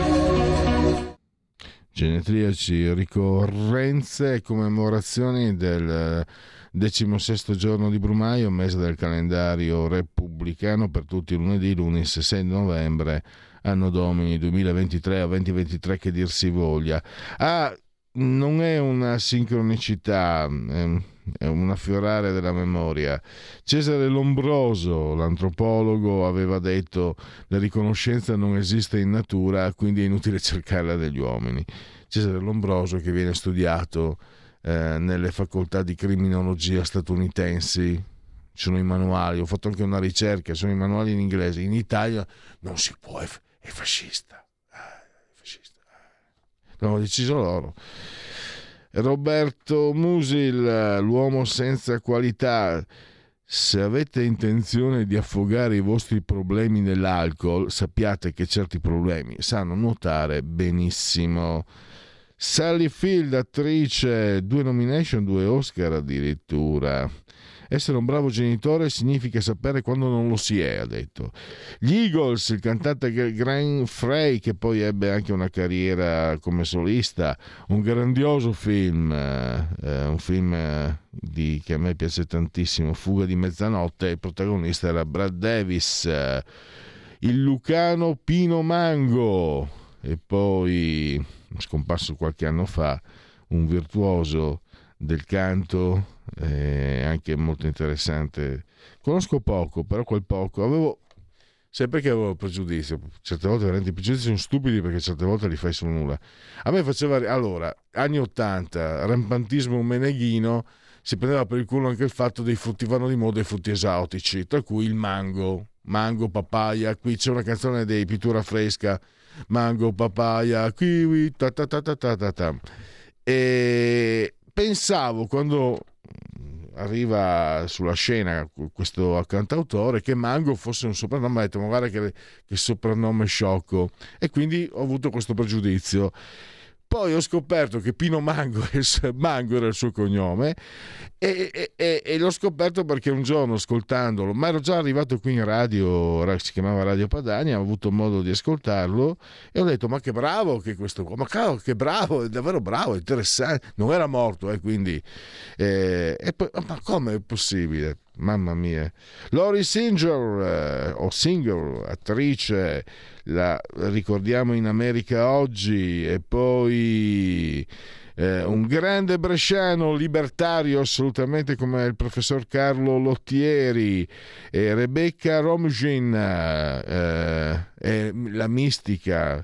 Genetriaci, ricorrenze e commemorazioni del decimosesto giorno di Brumaio, mese del calendario repubblicano, per tutti lunedì, lunedì sei novembre, anno domini duemilaventitré o duemilaventitré che dir si voglia. Ah, non è una sincronicità, è un affiorare della memoria. Cesare Lombroso, l'antropologo, aveva detto: la riconoscenza non esiste in natura, quindi è inutile cercarla negli uomini. Cesare Lombroso, che viene studiato eh, nelle facoltà di criminologia statunitensi, ci sono i manuali, ho fatto anche una ricerca, sono i manuali in inglese, in Italia non si può, è fascista, è fascista, l'hanno deciso loro. Roberto Musil, l'uomo senza qualità. Se avete intenzione di affogare i vostri problemi nell'alcol, sappiate che certi problemi sanno nuotare benissimo. Sally Field, attrice, due nomination, due Oscar addirittura. Essere un bravo genitore significa sapere quando non lo si è, ha detto. Gli Eagles, il cantante Graham Frey, che poi ebbe anche una carriera come solista, un grandioso film, eh, un film di, che a me piace tantissimo, Fuga di mezzanotte, il protagonista era Brad Davis, eh, il lucano Pino Mango, e poi, scomparso qualche anno fa, un virtuoso del canto, eh, anche molto interessante. Conosco poco, però quel poco avevo sempre, che avevo pregiudizio, certe volte veramente i pregiudizi sono stupidi, perché certe volte li fai su nulla. A me faceva, allora, anni ottanta, rampantismo meneghino, si prendeva per il culo anche il fatto dei frutti vanno di moda e frutti esotici, tra cui il mango, mango, papaya. Qui c'è una canzone dei Pittura Fresca, mango, papaya, kiwi, ta ta ta ta ta ta, ta. E pensavo, quando arriva sulla scena questo cantautore, che Mango fosse un soprannome, ho detto ma guarda che, che soprannome sciocco, e quindi ho avuto questo pregiudizio. Poi ho scoperto che Pino Mango, Mango era il suo cognome, e, e, e, e l'ho scoperto perché un giorno, ascoltandolo, ma ero già arrivato qui in radio, si chiamava Radio Padania, ho avuto modo di ascoltarlo e ho detto ma che bravo che questo qua, ma cavolo che bravo, è davvero bravo, interessante, non era morto, eh, quindi eh, e poi, ma come è possibile? Mamma mia. Lori Singer, eh, o Singer, attrice, la ricordiamo in America Oggi, e poi eh, un grande bresciano libertario assolutamente come il professor Carlo Lottieri, e Rebecca Romijn, eh, e la mistica,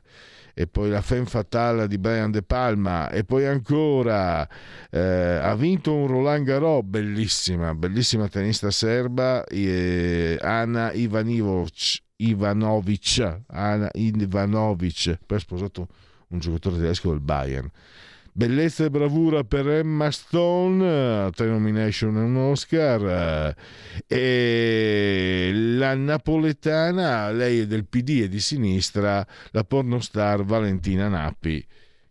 e poi la femme fatale di Brian De Palma, e poi ancora eh, ha vinto un Roland Garros, bellissima, bellissima tennista serba, eh, Ana Ivanović, Ivanović, Ana Ivanović, poi ha sposato un giocatore tedesco del Bayern. Bellezza e bravura per Emma Stone, tre nomination e un Oscar. E la napoletana, lei è del P D e di sinistra, la pornostar Valentina Nappi,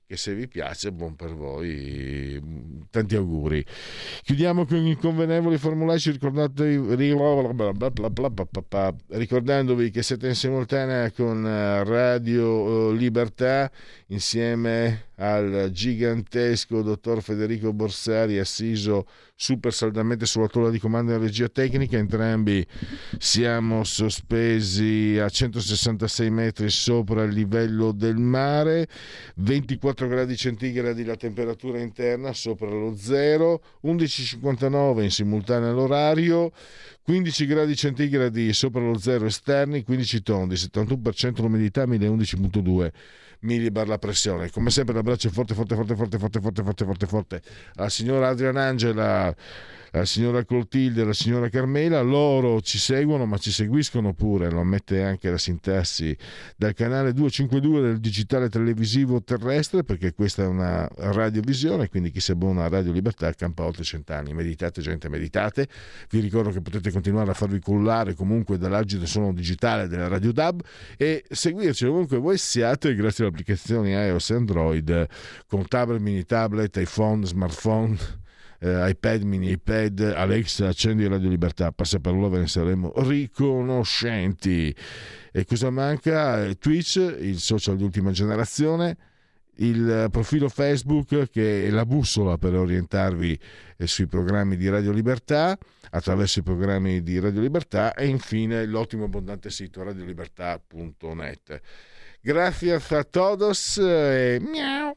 che se vi piace, buon per voi, tanti auguri. Chiudiamo con i convenevoli formulaici, ricordandovi che siete in simultanea con Radio Libertà insieme al gigantesco dottor Federico Borsari, assiso super saldamente sulla tolla di comando e regia tecnica. Entrambi siamo sospesi a centosessantasei metri sopra il livello del mare, ventiquattro gradi centigradi la temperatura interna sopra lo zero, undici e cinquantanove in simultanea l'orario, quindici gradi centigradi sopra lo zero esterni, quindici tondi, settantuno per cento l'umidità, mille undici virgola due millibar la pressione. Come sempre l'abbraccio forte forte forte forte forte forte forte forte forte alla signora Adriana Angela, la signora Clotilde, la signora Carmela. Loro ci seguono ma ci seguiscono pure, lo ammette anche la sintassi, dal canale duecentocinquantadue del digitale televisivo terrestre, perché questa è una radiovisione, quindi chi si abbona a Radio Libertà campa oltre cent'anni. Meditate gente, meditate. Vi ricordo che potete continuare a farvi cullare comunque dall'agito suono digitale della Radio D A B e seguirci ovunque voi siate grazie alle applicazioni iOS e Android con tablet, mini tablet, iPhone, smartphone, Uh, iPad, mini iPad. Alexa, accendi Radio Libertà, passa per loro, ve ne saremo riconoscenti. E cosa manca? Twitch, il social di ultima generazione, il profilo Facebook che è la bussola per orientarvi sui programmi di Radio Libertà, attraverso i programmi di Radio Libertà, e infine l'ottimo abbondante sito radio libertà punto net. Grazie a todos e miau.